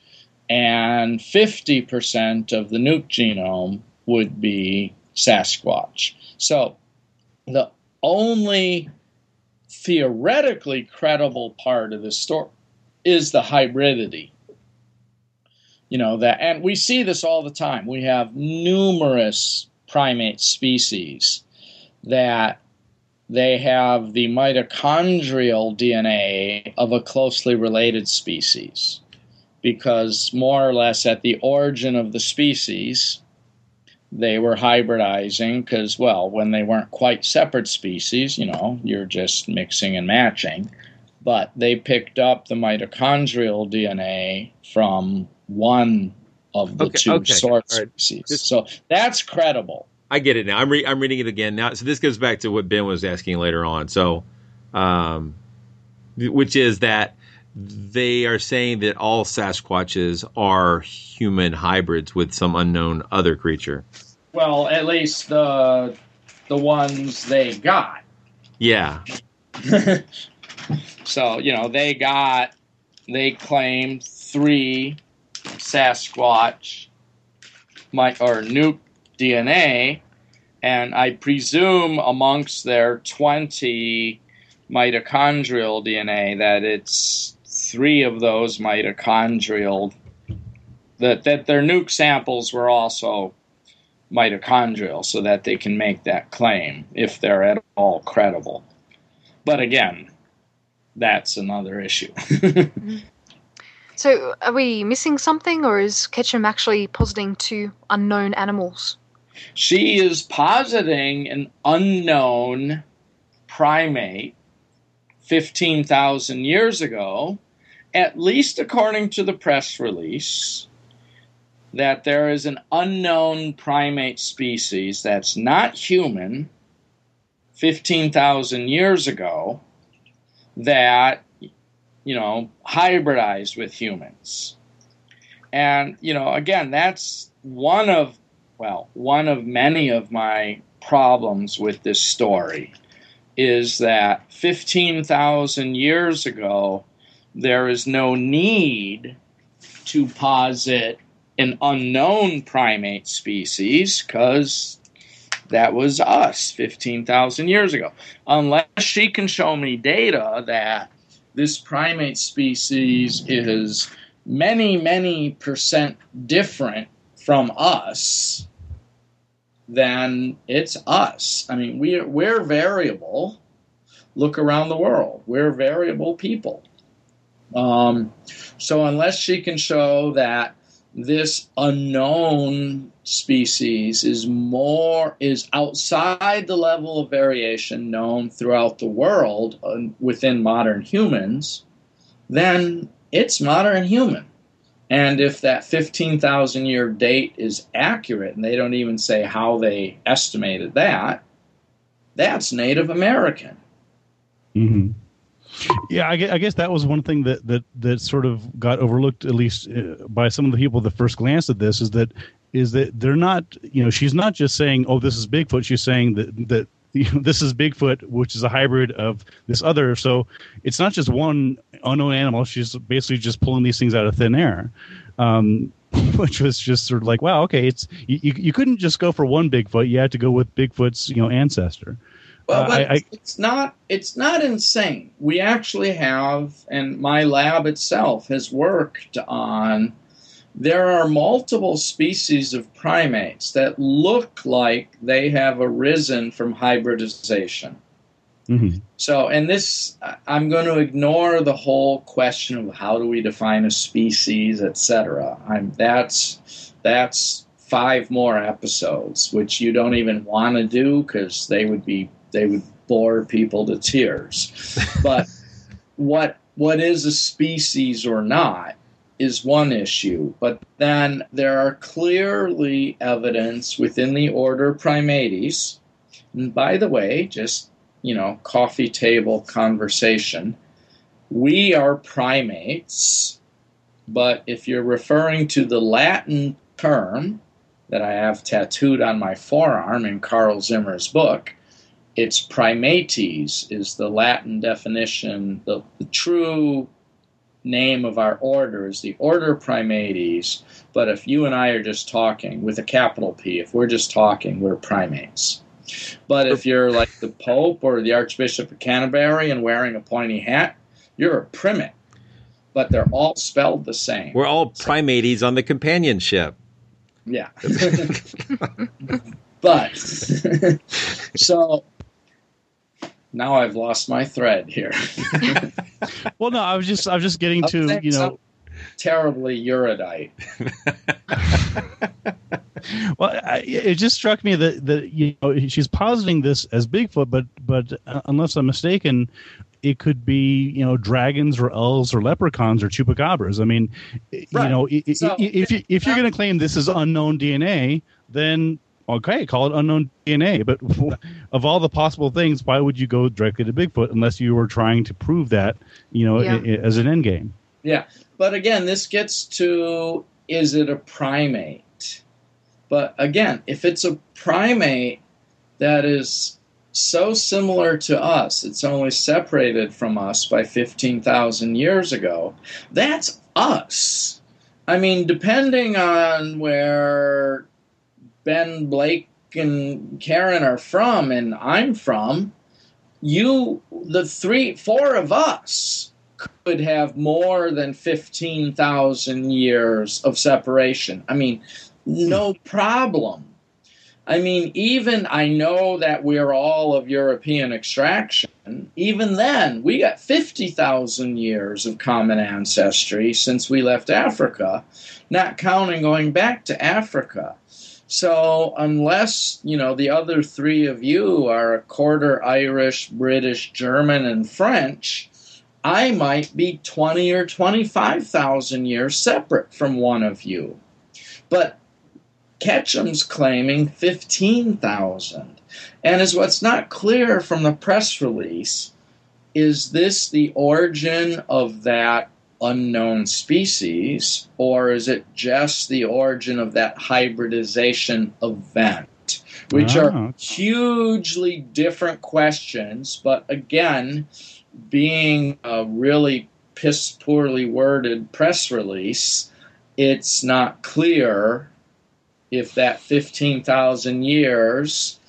and 50% of the nuke genome would be Sasquatch. So the only theoretically credible part of the story is the hybridity. That, and we see this all the time. We have numerous primate species that they have the mitochondrial DNA of a closely related species, because more or less at the origin of the species, they were hybridizing because, well, when they weren't quite separate species, you're just mixing and matching, but they picked up the mitochondrial DNA from one of the two species. Right. So that's credible. I get it now. I'm reading it again now. So this goes back to what Ben was asking later on. So, which is that they are saying that all Sasquatches are human hybrids with some unknown other creature. Well, at least the ones they got. Yeah. So, you know, they claimed 3 Sasquatch or nuke DNA, and I presume amongst their 20 mitochondrial DNA that it's 3 of those mitochondrial, that their nuke samples were also mitochondrial, so that they can make that claim if they're at all credible. But again, that's another issue. So are we missing something, or is Ketchum actually positing 2 unknown animals? She is positing an unknown primate 15,000 years ago, at least according to the press release, that there is an unknown primate species that's not human 15,000 years ago that, you know, hybridized with humans. And, you know, again, that's one of many of my problems with this story, is that 15,000 years ago, there is no need to posit an unknown primate species, because that was us 15,000 years ago. Unless she can show me data that this primate species is many, many percent different from us, then it's us. I mean, we're variable. Look around the world. We're variable people. So unless she can show that this unknown species is outside the level of variation known throughout the world within modern humans, then it's modern human. And if that 15,000 year date is accurate, and they don't even say how they estimated that, that's Native American. Mm-hmm. Yeah, I guess that was one thing that sort of got overlooked, at least by some of the people at the first glance at this, is that they're not, you know, she's not just saying, oh, this is Bigfoot. She's saying that you know, this is Bigfoot, which is a hybrid of this other. So it's not just one unknown animal. She's basically just pulling these things out of thin air, which was just sort of like, wow, okay, it's you couldn't just go for one Bigfoot. You had to go with Bigfoot's, you know, ancestor. Well, but it's not insane. We actually have, and my lab itself has worked on, there are multiple species of primates that look like they have arisen from hybridization. Mm-hmm. So, and this, I'm going to ignore the whole question of how do we define a species, etc. That's 5 more episodes, which you don't even want to do because they would bore people to tears. But what is a species or not is one issue. But then there are clearly evidence within the order Primates. And by the way, just, you know, coffee table conversation, we are primates. But if you're referring to the Latin term that I have tattooed on my forearm in Carl Zimmer's book, it's primates is the Latin definition. The true name of our order is the order primates. But if you and I are just talking with a capital P, if we're just talking, we're primates. But if you're like the Pope or the Archbishop of Canterbury and wearing a pointy hat, you're a primate. But they're all spelled the same. We're all primates on the companionship. Yeah. But, so, now I've lost my thread here. Well, no, I was just getting to, you know, terribly erudite. Well, it just struck me that, you know, she's positing this as Bigfoot, but unless I'm mistaken, It could be, you know, dragons or elves or leprechauns or chupacabras. I mean, right. You know, so, if you're going to claim this is unknown DNA, then okay, call it unknown DNA. But of all the possible things, why would you go directly to Bigfoot unless you were trying to prove that, you know, as an endgame? Yeah. But again, this gets to, is it a primate? But again, if it's a primate that is so similar to us, it's only separated from us by 15,000 years ago, that's us. I mean, depending on where Ben, Blake, and Karen are from, and I'm from, the four of us could have more than 15,000 years of separation. I mean, no problem. I mean, even I know that we're all of European extraction. Even then, we got 50,000 years of common ancestry since we left Africa, not counting going back to Africa. So unless, you know, the other three of you are a quarter Irish, British, German, and French, I might be 20 or 25,000 years separate from one of you. But Ketchum's claiming 15,000. And is what's not clear from the press release, is this the origin of that unknown species, or is it just the origin of that hybridization event? Which are hugely different questions, but again, being a really piss-poorly worded press release, it's not clear if that 15,000 years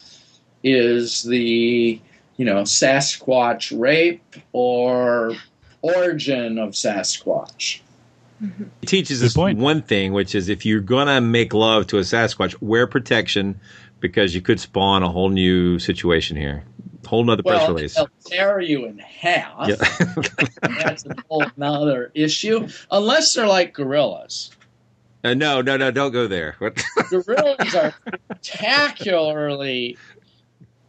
is the, you know, Sasquatch rape or origin of Sasquatch. It teaches us one thing, which is if you're going to make love to a Sasquatch, wear protection, because you could spawn a whole new situation here. Whole nother press release. They'll tear you in half. Yeah. That's a whole nother issue. Unless they're like gorillas. No, don't go there. Gorillas are spectacularly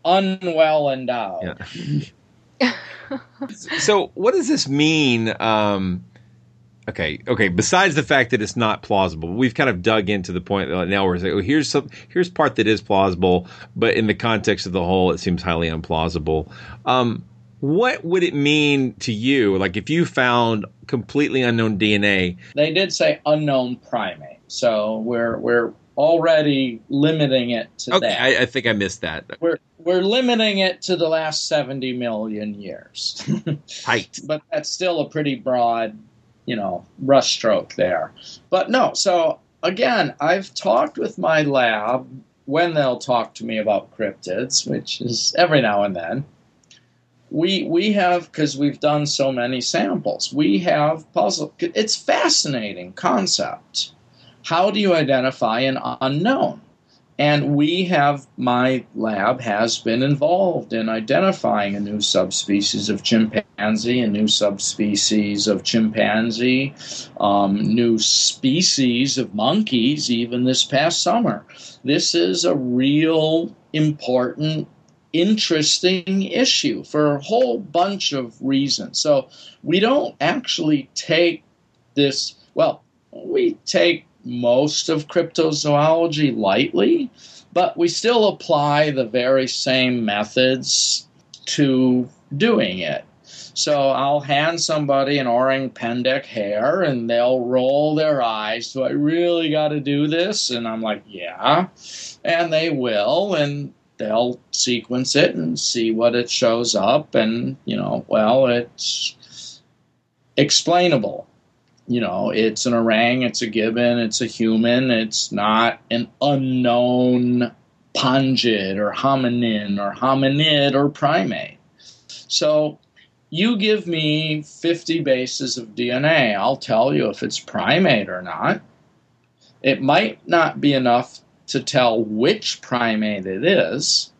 unwell endowed. Yeah. So what does this mean? Okay. Besides the fact that it's not plausible, we've kind of dug into the point now where it's like, here's part that is plausible, but in the context of the whole, it seems highly implausible. What would it mean to you? Like if you found completely unknown DNA, they did say unknown primate, so we're already limiting it to that. I think I missed that. We're limiting it to the last 70 million years. Right. But that's still a pretty broad, you know, brush stroke there. But no, so again, I've talked with my lab when they'll talk to me about cryptids, which is every now and then. We have, because we've done so many samples, we have puzzle. It's fascinating concept. How do you identify an unknown? And my lab has been involved in identifying a new subspecies of chimpanzee, a new subspecies of chimpanzee, new species of monkeys, even this past summer. This is a real important, interesting issue for a whole bunch of reasons. So we don't actually take this, well, we take most of cryptozoology lightly, but we still apply the very same methods to doing it. So I'll hand somebody an Orang Pendek hair and they'll roll their eyes. Do I really got to do this? And I'm like, yeah. And they will, and they'll sequence it and see what it shows up. And, you know, well, it's explainable. You know, it's an orang, it's a gibbon, it's a human, it's not an unknown pongid or hominin or hominid or primate. So you give me 50 bases of DNA, I'll tell you if it's primate or not. It might not be enough to tell which primate it is.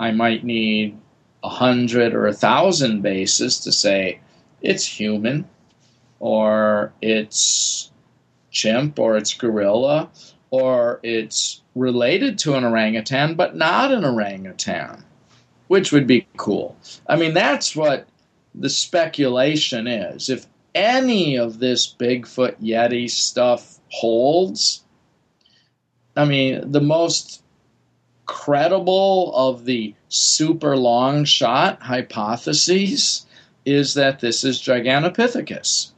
I might need 100 or 1,000 bases to say it's human, or it's chimp, or it's gorilla, or it's related to an orangutan, but not an orangutan, which would be cool. I mean, that's what the speculation is, if any of this Bigfoot Yeti stuff holds, I mean, the most credible of the super long shot hypotheses is that this is Gigantopithecus.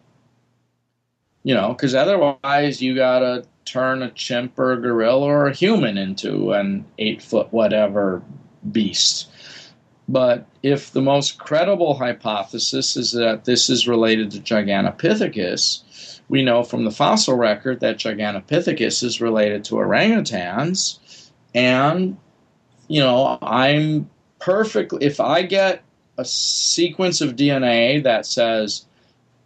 You know, because otherwise you got to turn a chimp or a gorilla or a human into an 8-foot whatever beast. But if the most credible hypothesis is that this is related to Gigantopithecus, we know from the fossil record that Gigantopithecus is related to orangutans. And, you know, I'm perfectly, if I get a sequence of DNA that says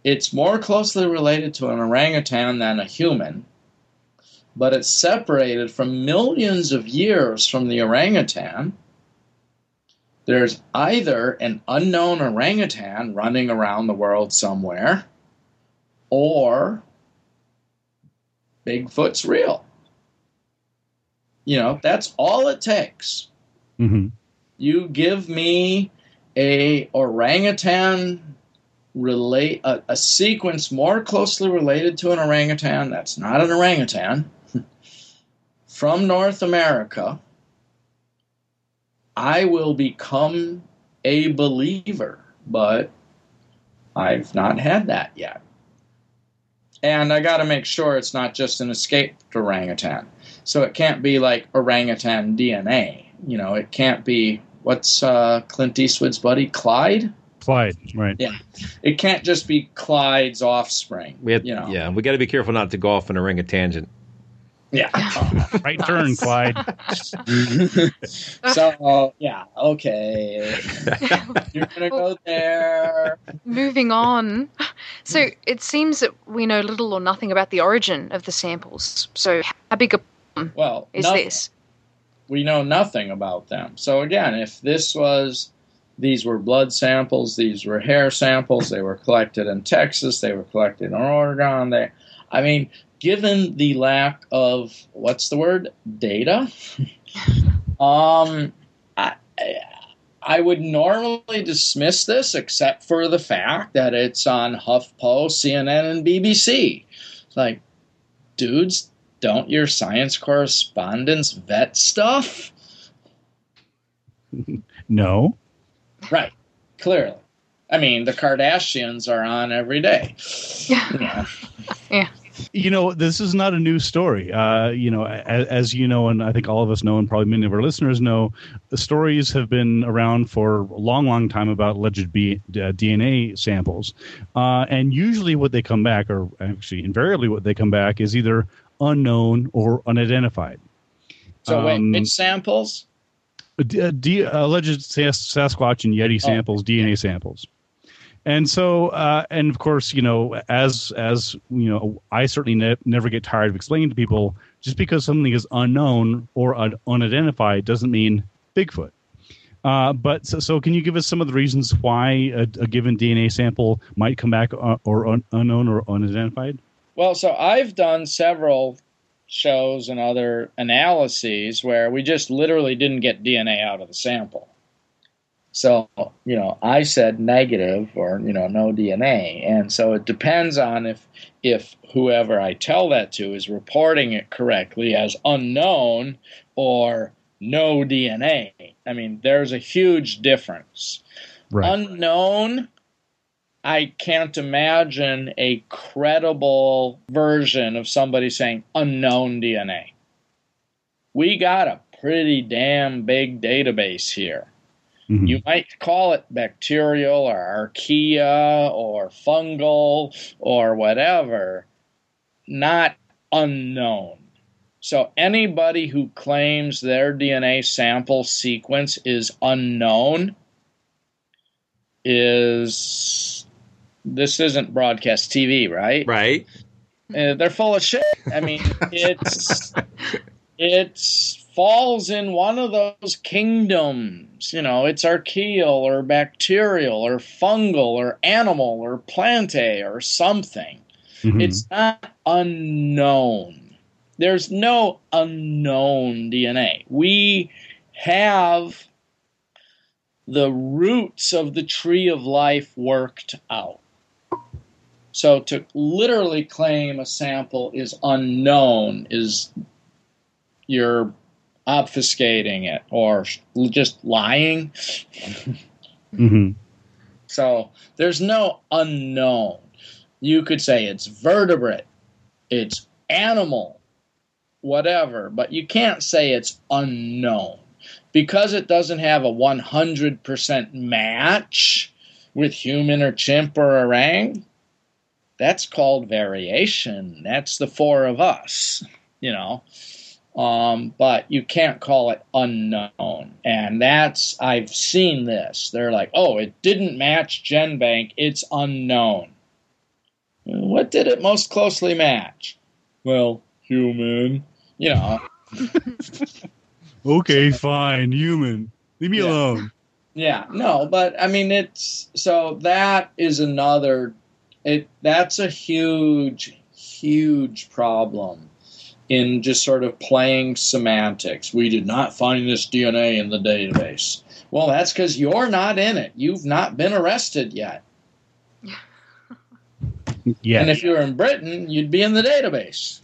it's more closely related to an orangutan than a human, but it's separated from millions of years from the orangutan, there's either an unknown orangutan running around the world somewhere, or Bigfoot's real. You know, that's all it takes. Mm-hmm. You give me a orangutan a sequence more closely related to an orangutan that's not an orangutan from North America, I will become a believer, but I've not had that yet. And I got to make sure it's not just an escaped orangutan. So it can't be like orangutan DNA. You know, it can't be, what's Clint Eastwood's buddy, Clyde? Clyde, right. Yeah. It can't just be Clyde's offspring. Yeah, we got to be careful not to go off on a ring of tangent. Yeah. Right turn, Clyde. Okay. You're going to go there. Moving on. So it seems that we know little or nothing about the origin of the samples. So how big a problem is this? We know nothing about them. So again, if these were blood samples, these were hair samples, they were collected in Texas, they were collected in Oregon. Given the lack of, data, I would normally dismiss this except for the fact that it's on HuffPo, CNN, and BBC. It's like, dudes, don't your science correspondents vet stuff? No. Right, clearly. I mean, the Kardashians are on every day. Yeah. Yeah. You know, this is not a new story. You know, as you know, and I think all of us know, and probably many of our listeners know, the stories have been around for a long, long time about alleged DNA samples. And usually what they come back, or actually invariably what they come back, is either unknown or unidentified. So wait, it's samples? Alleged Sasquatch and Yeti samples, DNA samples. And so, and of course, you know, as you know, I certainly never get tired of explaining to people, just because something is unknown or unidentified doesn't mean Bigfoot. But can you give us some of the reasons why a given DNA sample might come back unknown or unidentified? Well, so I've done several shows and other analyses where we just literally didn't get DNA out of the sample. So, you know, I said negative or, you know, no DNA. And so it depends on if whoever I tell that to is reporting it correctly as unknown or no DNA. I mean, there's a huge difference. Right. Unknown, I can't imagine a credible version of somebody saying unknown DNA. We got a pretty damn big database here. Mm-hmm. You might call it bacterial or archaea or fungal or whatever, not unknown. So anybody who claims their DNA sample sequence is unknown this isn't broadcast TV, right? Right. They're full of shit. I mean, it's falls in one of those kingdoms. You know, it's archaeal or bacterial or fungal or animal or plantae or something. Mm-hmm. It's not unknown. There's no unknown DNA. We have the roots of the tree of life worked out. So to literally claim a sample is unknown is you're obfuscating it or just lying. Mm-hmm. So there's no unknown. You could say it's vertebrate, it's animal, whatever, but you can't say it's unknown. Because it doesn't have a 100% match with human or chimp or orang, that's called variation. That's the four of us, you know. But you can't call it unknown. And that's, I've seen this. They're like, oh, it didn't match GenBank. It's unknown. What did it most closely match? Well, human, you know. Okay, fine, human. Leave me alone. Yeah, no, but I mean, it's, so that is another, that's a huge, huge problem in just sort of playing semantics. We did not find this DNA in the database. Well, that's because you're not in it. You've not been arrested yet. Yeah. And if you were in Britain, you'd be in the database.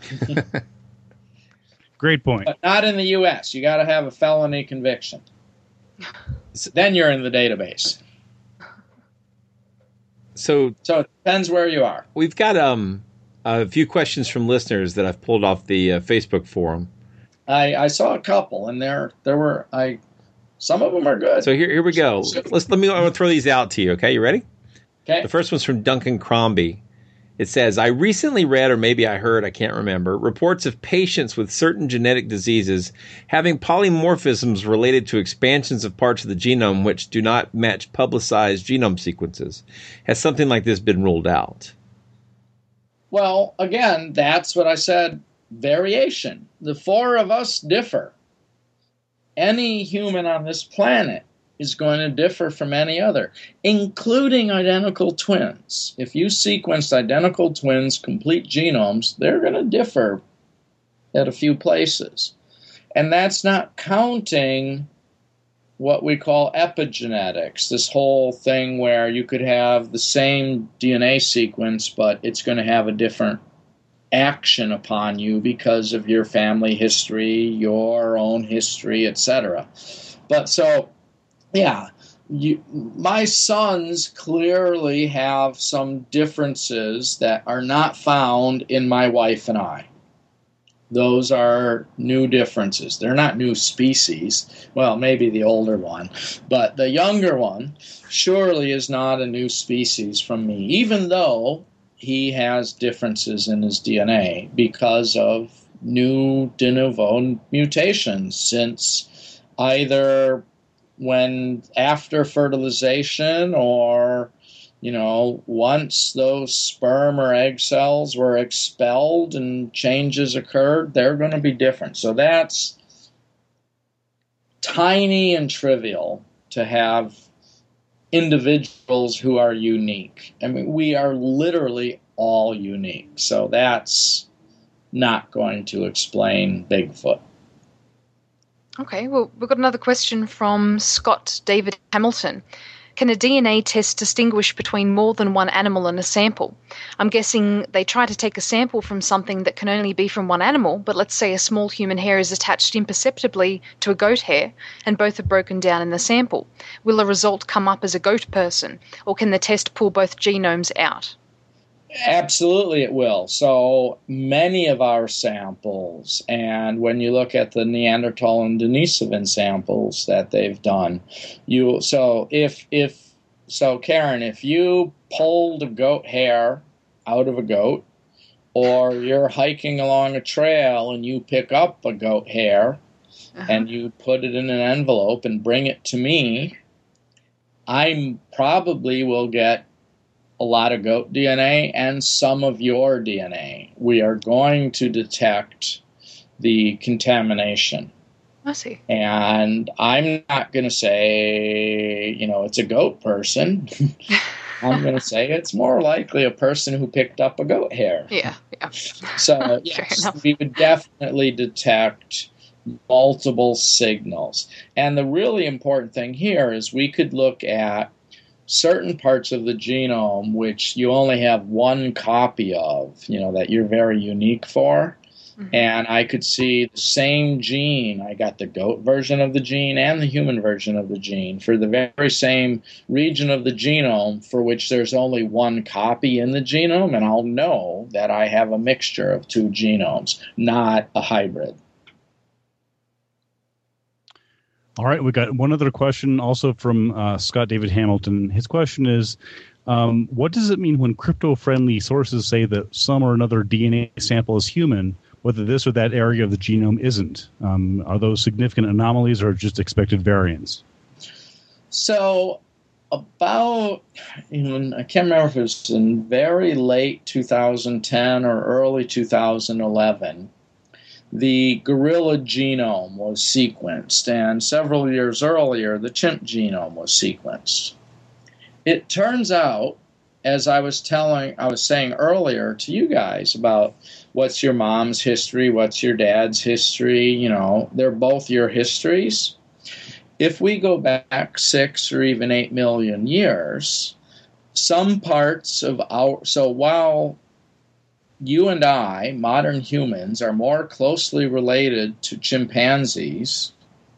Great point. But not in the U.S. You got to have a felony conviction. Then you're in the database. So it depends where you are. We've got a few questions from listeners that I've pulled off the Facebook forum. I saw a couple, and there were some of them are good. So here we go. I'm going to throw these out to you. Okay, you ready? Okay. The first one's from Duncan Crombie. It says, I recently read, or maybe I heard, I can't remember, reports of patients with certain genetic diseases having polymorphisms related to expansions of parts of the genome which do not match publicized genome sequences. Has something like this been ruled out? Well, again, that's what I said, variation. The four of us differ. Any human on this planet is going to differ from any other, including identical twins. If you sequenced identical twins, complete genomes, they're going to differ at a few places. And that's not counting what we call epigenetics, this whole thing where you could have the same DNA sequence, but it's going to have a different action upon you because of your family history, your own history, etc. But so... yeah, my sons clearly have some differences that are not found in my wife and I. Those are new differences. They're not new species. Well, maybe the older one, but the younger one surely is not a new species from me, even though he has differences in his DNA because of new de novo mutations since either... when after fertilization or, you know, once those sperm or egg cells were expelled and changes occurred, they're going to be different. So that's tiny and trivial to have individuals who are unique. I mean, we are literally all unique. So that's not going to explain Bigfoot. Okay, well, we've got another question from Scott David Hamilton. Can a DNA test distinguish between more than one animal in a sample? I'm guessing they try to take a sample from something that can only be from one animal, but let's say a small human hair is attached imperceptibly to a goat hair, and both are broken down in the sample. Will the result come up as a goat person, or can the test pull both genomes out? Absolutely it will. So many of our samples, and when you look at the Neanderthal and Denisovan samples that they've done, Karen, if you pulled a goat hair out of a goat, or you're hiking along a trail and you pick up a goat hair, uh-huh, and you put it in an envelope and bring it to me, I probably will get a lot of goat DNA and some of your DNA. We are going to detect the contamination. I see. And I'm not going to say, you know, it's a goat person. I'm going to say it's more likely a person who picked up a goat hair. Yeah. So yes, we would definitely detect multiple signals. And the really important thing here is we could look at certain parts of the genome which you only have one copy of, you know, that you're very unique for. Mm-hmm. And I could see the same gene. I got the goat version of the gene and the human version of the gene for the very same region of the genome for which there's only one copy in the genome, and I'll know that I have a mixture of two genomes, not a hybrid. All right, we got one other question also from Scott David Hamilton. His question is, what does it mean when crypto-friendly sources say that some or another DNA sample is human, whether this or that area of the genome isn't? Are those significant anomalies or just expected variants? So about, I can't remember if it was in very late 2010 or early 2011, the gorilla genome was sequenced, and several years earlier, the chimp genome was sequenced. It turns out, as I was saying earlier to you guys about what's your mom's history, what's your dad's history, you know, they're both your histories. If we go back 6 or even 8 million years, some parts of our, so while you and I, modern humans, are more closely related to chimpanzees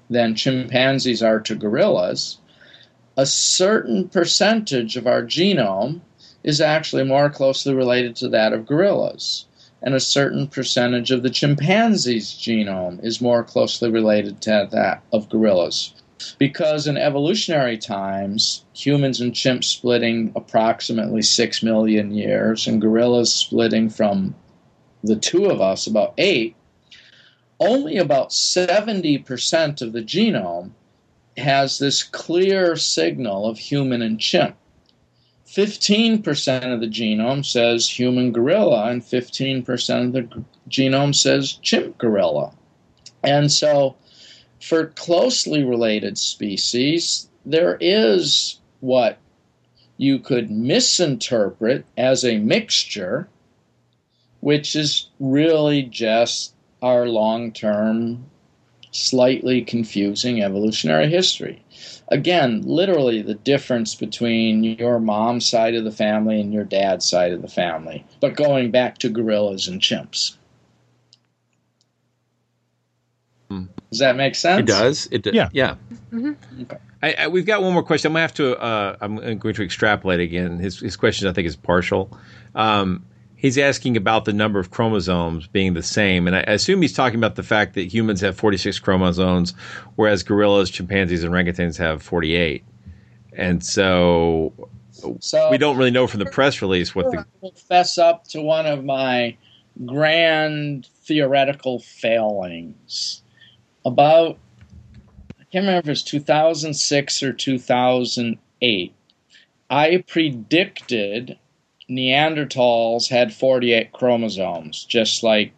than chimpanzees are to gorillas, a certain percentage of our genome is actually more closely related to that of gorillas, and a certain percentage of the chimpanzee's genome is more closely related to that of gorillas. Because in evolutionary times, humans and chimps splitting approximately 6 million years and gorillas splitting from the two of us about 8, only about 70% of the genome has this clear signal of human and chimp. 15% of the genome says human gorilla and 15% of the genome says chimp gorilla. And so for closely related species, there is what you could misinterpret as a mixture, which is really just our long-term, slightly confusing evolutionary history. Again, literally the difference between your mom's side of the family and your dad's side of the family, but going back to gorillas and chimps. Does that make sense? It does. Yeah. Mm-hmm. Okay. We've got one more question. I'm going to have to. I'm going to extrapolate again. His question, I think, is partial. He's asking about the number of chromosomes being the same, and I assume he's talking about the fact that humans have 46 chromosomes, whereas gorillas, chimpanzees, and orangutans have 48. And so we don't really know from the press release what the. I'll fess up to one of my grand theoretical failings. About, I can't remember if it was 2006 or 2008, I predicted Neanderthals had 48 chromosomes, just like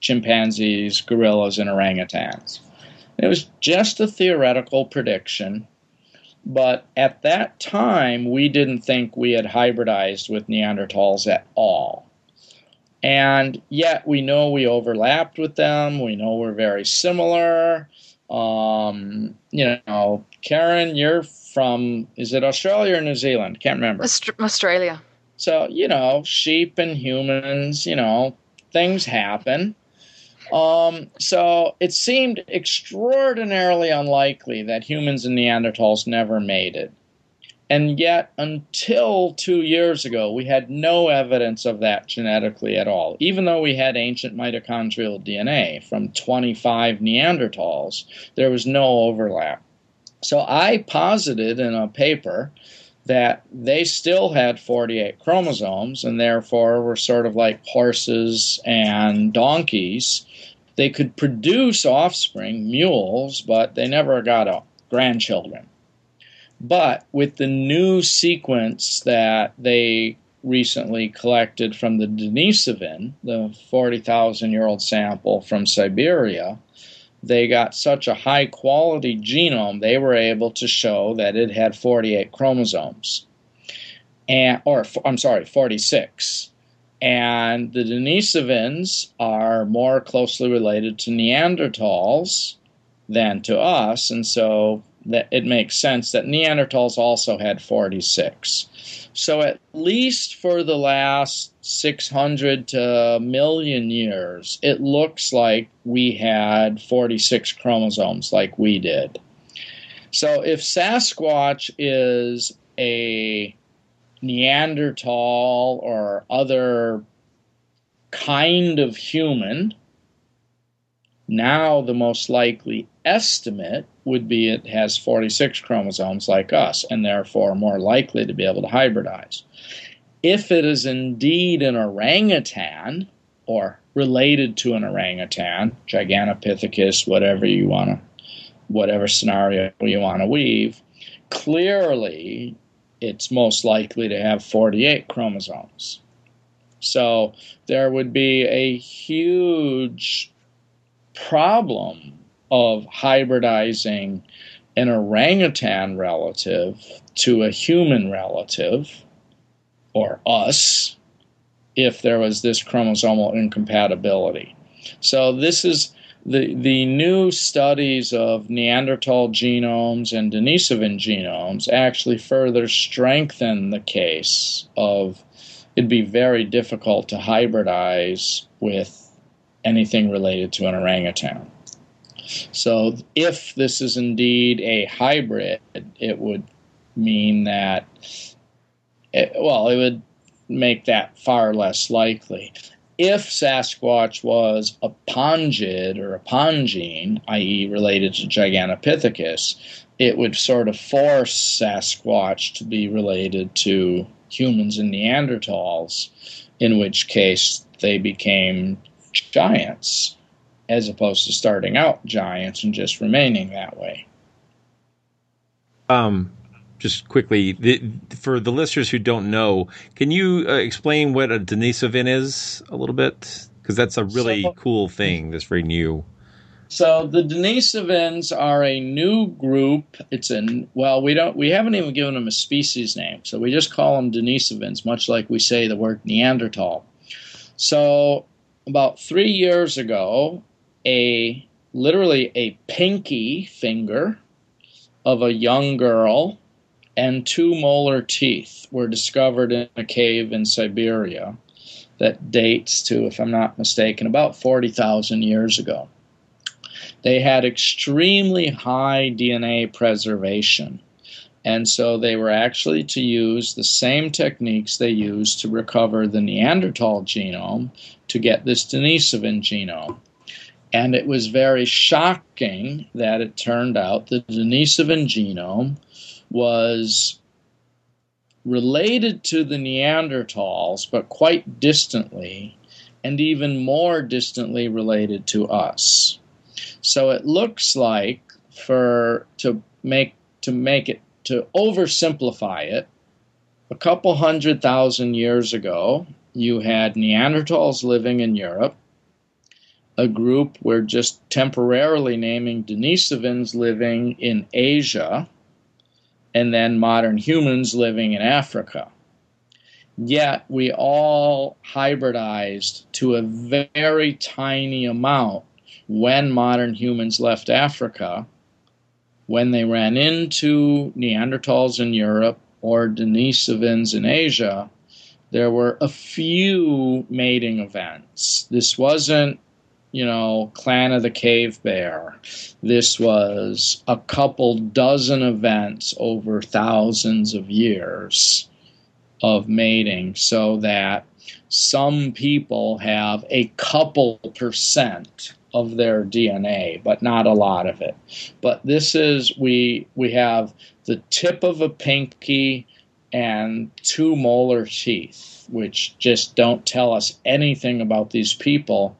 chimpanzees, gorillas, and orangutans. It was just a theoretical prediction, but at that time, we didn't think we had hybridized with Neanderthals at all. And yet we know we overlapped with them. We know we're very similar. Karen, you're from, is it Australia or New Zealand? Can't remember. Australia. So, sheep and humans, things happen. So it seemed extraordinarily unlikely that humans and Neanderthals never mated. And yet, until 2 years ago, we had no evidence of that genetically at all, even though we had ancient mitochondrial DNA from 25 Neanderthals. There was no overlap. So I posited in a paper that they still had 48 chromosomes and therefore were sort of like horses and donkeys. They could produce offspring, mules, but they never got grandchildren. But with the new sequence that they recently collected from the Denisovan, the 40,000-year-old sample from Siberia, they got such a high-quality genome, they were able to show that it had 48 chromosomes. 46. And the Denisovans are more closely related to Neanderthals than to us, and so that it makes sense that Neanderthals also had 46. So at least for the last 600 to a million years, it looks like we had 46 chromosomes like we did. So if Sasquatch is a Neanderthal or other kind of human, now the most likely estimate would be it has 46 chromosomes like us, and therefore more likely to be able to hybridize. If it is indeed an orangutan or related to an orangutan, Gigantopithecus, whatever scenario you want to weave, clearly it's most likely to have 48 chromosomes. So there would be a huge problem of hybridizing an orangutan relative to a human relative, or us, if there was this chromosomal incompatibility. So this is the new studies of Neanderthal genomes and Denisovan genomes actually further strengthen the case of it'd be very difficult to hybridize with anything related to an orangutan. So if this is indeed a hybrid, it would mean that, it would make that far less likely. If Sasquatch was a pongid or a pongene, i.e. related to Gigantopithecus, it would sort of force Sasquatch to be related to humans and Neanderthals, in which case they became giants, as opposed to starting out giants and just remaining that way. Just quickly, for the listeners who don't know, can you explain what a Denisovan is a little bit? Because that's a really cool thing that's very new. So the Denisovans are a new group. We haven't even given them a species name, so we just call them Denisovans, much like we say the word Neanderthal. So about 3 years ago, literally a pinky finger of a young girl and two molar teeth were discovered in a cave in Siberia that dates to, if I'm not mistaken, about 40,000 years ago. They had extremely high DNA preservation, and so they were actually to use the same techniques they used to recover the Neanderthal genome to get this Denisovan genome. And it was very shocking that it turned out the Denisovan genome was related to the Neanderthals, but quite distantly, and even more distantly related to us. So it looks like to oversimplify it, a couple 100,000 years ago, you had Neanderthals living in Europe, a group we're just temporarily naming Denisovans living in Asia, and then modern humans living in Africa. Yet we all hybridized to a very tiny amount when modern humans left Africa, when they ran into Neanderthals in Europe or Denisovans in Asia. There were a few mating events. This wasn't, Clan of the Cave Bear. This was a couple dozen events over thousands of years of mating, so that some people have a couple percent of their DNA, but not a lot of it. But this is, we have the tip of a pinky and two molar teeth, which just don't tell us anything about these people,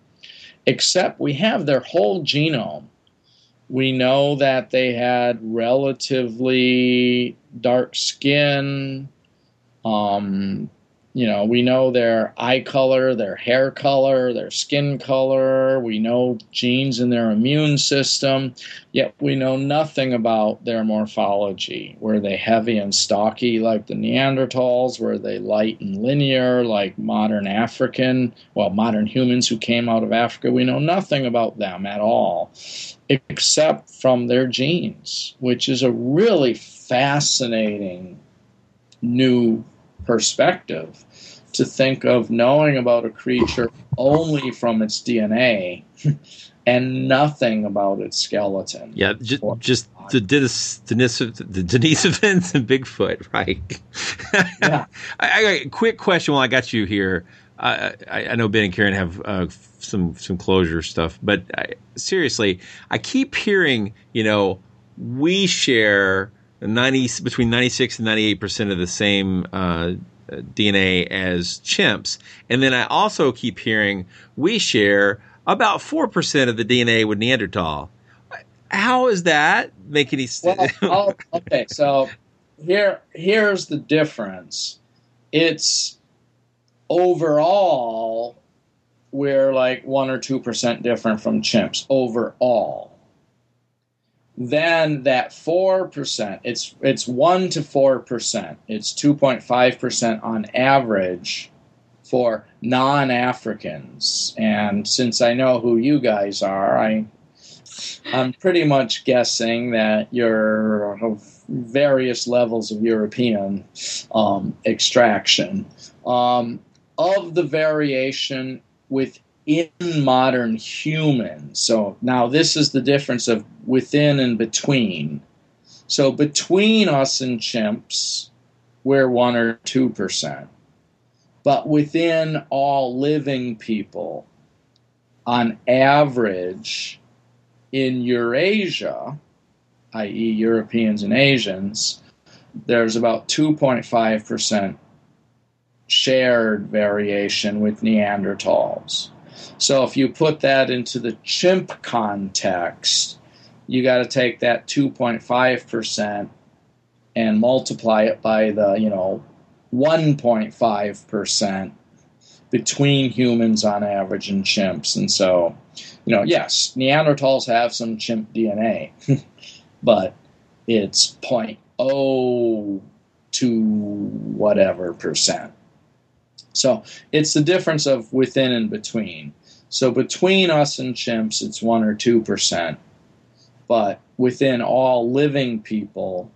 except we have their whole genome. We know that they had relatively dark skin, You know, we know their eye color, their hair color, their skin color. We know genes in their immune system, yet we know nothing about their morphology. Were they heavy and stocky like the Neanderthals? Were they light and linear like modern humans who came out of Africa? We know nothing about them at all, except from their genes, which is a really fascinating new perspective, to think of knowing about a creature only from its DNA and nothing about its skeleton. Yeah, just the Denisovans and Bigfoot, right? Yeah. I quick question while I got you here. I know Ben and Karen have some closure stuff, but seriously, I keep hearing, you know, we share between 96 and 98% of the same DNA as chimps. And then I also keep hearing we share about 4% of the DNA with Neanderthal. How does that make any sense? Well, okay, so here's the difference. It's overall we're like 1 or 2% different from chimps overall. Then that 4%, it's 1 to 4%. It's 2.5% on average for non-Africans. And since I know who you guys are, I'm pretty much guessing that you're of various levels of European extraction. Of the variation within modern humans. So now this is the difference of within and between. So between us and chimps, we're 1 or 2%. But within all living people, on average, in Eurasia, i.e. Europeans and Asians, there's about 2.5% shared variation with Neanderthals. So if you put that into the chimp context, you got to take that 2.5% and multiply it by the, 1.5% between humans on average and chimps. And so, yes, Neanderthals have some chimp DNA, but it's 0.02 whatever percent. So it's the difference of within and between. So between us and chimps, it's 1 or 2%. But within all living people,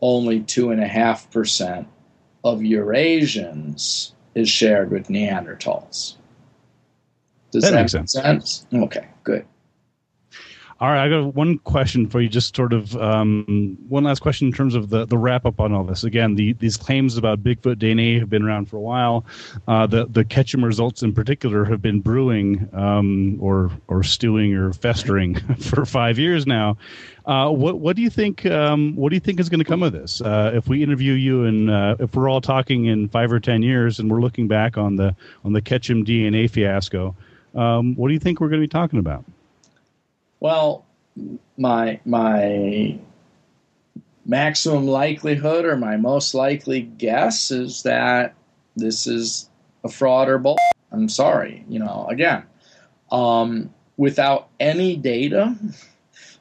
only 2.5% of Eurasians is shared with Neanderthals. Does that make sense? Okay, good. All right, I got one question for you, just sort of one last question in terms of the wrap-up on all this. Again, these claims about Bigfoot DNA have been around for a while. The Ketchum results in particular have been brewing or stewing or festering for 5 years now. What do you think? What do you think is going to come of this? If we interview you and if we're all talking in 5 or 10 years and we're looking back on the Ketchum DNA fiasco, what do you think we're going to be talking about? Well, my maximum likelihood or my most likely guess is that this is a fraud or bull. I'm sorry. Again, without any data,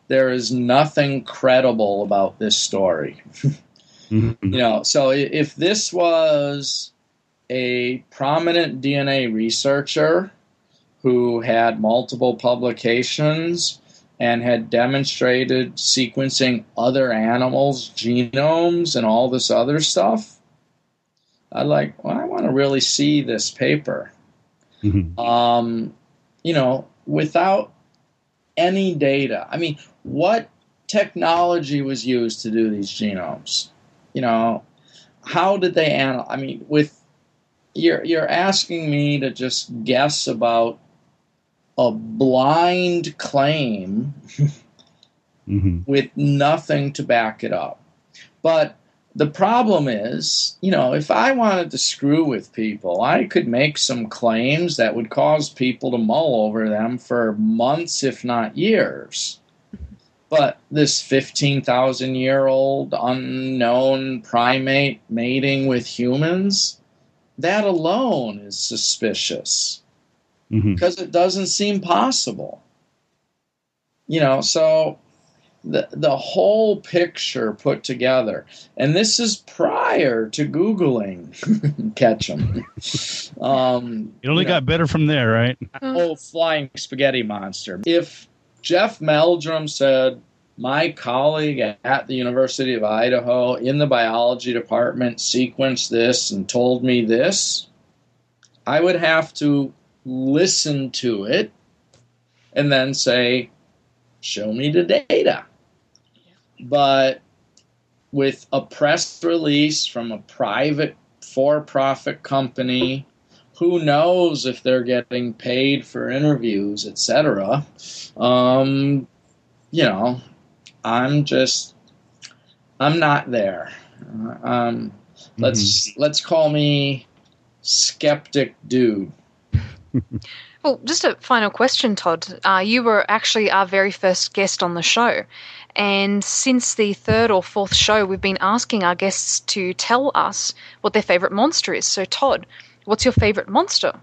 there is nothing credible about this story. So if this was a prominent DNA researcher who had multiple publications and had demonstrated sequencing other animals' genomes and all this other stuff, I want to really see this paper. Mm-hmm. Without any data. I mean, what technology was used to do these genomes? How did they analyze? I mean, you're asking me to just guess about a blind claim with nothing to back it up. But the problem is, if I wanted to screw with people, I could make some claims that would cause people to mull over them for months, if not years. But this 15,000-year-old unknown primate mating with humans, that alone is suspicious because it doesn't seem possible. You know, so the whole picture put together, and this is prior to Googling Ketchum. It only got better from there, right? Oh, flying spaghetti monster. If Jeff Meldrum said, my colleague at the University of Idaho in the biology department sequenced this and told me this, I would have to listen to it and then say, show me the data. But with a press release from a private for-profit company, who knows if they're getting paid for interviews, etc. You know, I'm not there. Let's call me Skeptic Dude. Well, just a final question, Todd. You were actually our very first guest on the show. And since the third or fourth show, we've been asking our guests to tell us what their favorite monster is. So, Todd, what's your favorite monster?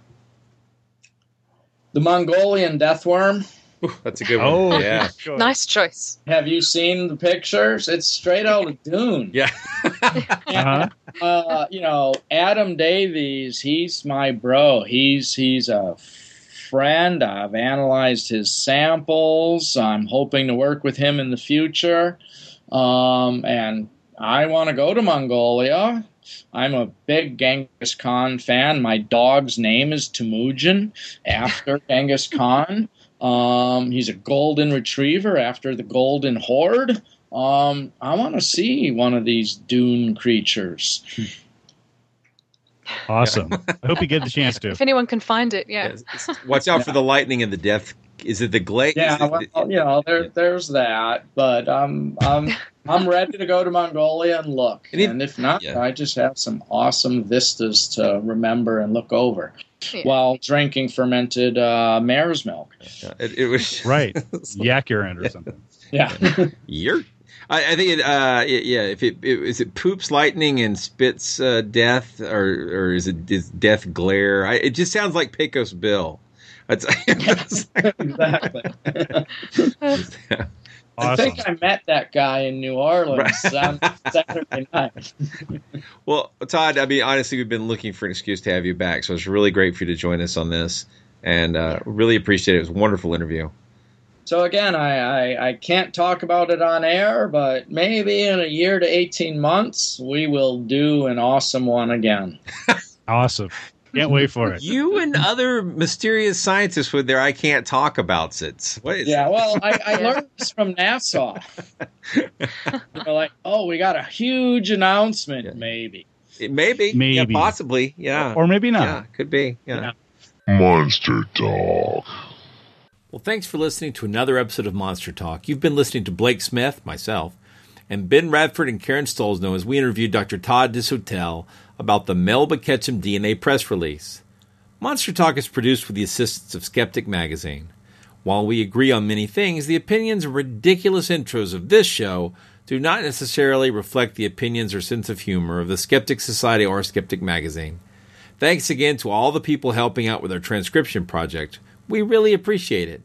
The Mongolian deathworm. That's a good one. Oh, yeah. Nice choice. Have you seen the pictures? It's straight out of Dune. Yeah. You know, Adam Davies, he's my bro. He's a friend. I've analyzed his samples. I'm hoping to work with him in the future. And I want to go to Mongolia. I'm a big Genghis Khan fan. My dog's name is Temujin, after Genghis Khan. He's a golden retriever after the Golden Horde. I want to see one of these Dune creatures. Awesome. I hope you get the chance to. If anyone can find it, yeah. Watch out for the lightning and the death. Is it the glade? Yeah, well, you know, there's that. But I'm ready to go to Mongolia and look. And if not, I just have some awesome vistas to remember and look over. Yeah. While drinking fermented mare's milk. Yeah, it was right. Yak urine or something. Yeah. I think if it poops lightning and spits death, or is death glare? It just sounds like Pecos Bill. It's like, exactly. Yeah. Awesome. I think I met that guy in New Orleans on Saturday night. Well, Todd, I mean, honestly, we've been looking for an excuse to have you back, so it's really great for you to join us on this, and really appreciate it. It was a wonderful interview. So, again, I can't talk about it on air, but maybe in a year to 18 months, we will do an awesome one again. Awesome. Can't wait for it. You and other mysterious scientists with their I can't talk abouts it. What is that? Well, I learned this from NASA. They're like, oh, we got a huge announcement, maybe. Maybe. Yeah, possibly, yeah. Or maybe not. Yeah, could be, yeah. Monster Talk. Well, thanks for listening to another episode of Monster Talk. You've been listening to Blake Smith, myself, and Ben Radford and Karen Stolzenberg as we interviewed Dr. Todd Disotell about the Melba Ketchum DNA press release. Monster Talk is produced with the assistance of Skeptic Magazine. While we agree on many things, the opinions and ridiculous intros of this show do not necessarily reflect the opinions or sense of humor of the Skeptic Society or Skeptic Magazine. Thanks again to all the people helping out with our transcription project. We really appreciate it.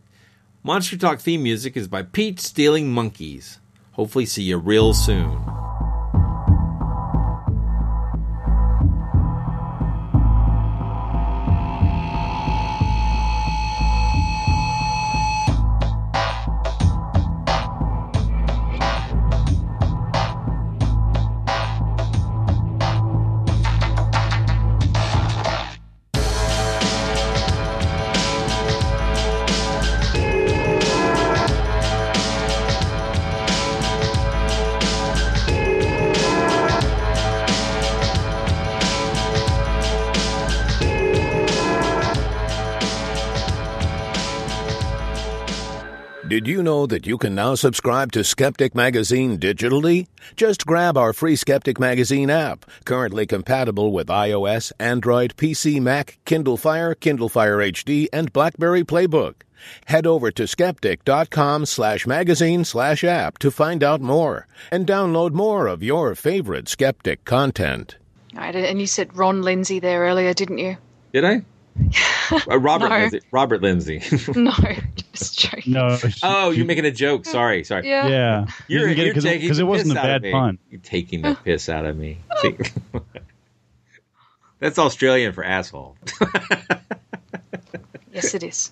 Monster Talk theme music is by Pete Stealing Monkeys. Hopefully see you real soon. Did you know that you can now subscribe to Skeptic Magazine digitally? Just grab our free Skeptic Magazine app, currently compatible with iOS, Android, PC, Mac, Kindle Fire HD, and BlackBerry Playbook. Head over to skeptic.com/magazine/app to find out more and download more of your favorite Skeptic content. Right, and you said Ron Lindsay there earlier, didn't you? Did I? Robert no. Lindsay. Robert Lindsay. No, just joking. No. Oh, you're making a joke. Sorry. Yeah. You're taking because it wasn't a bad pun. You're taking the piss out of me. That's Australian for asshole. Yes, it is.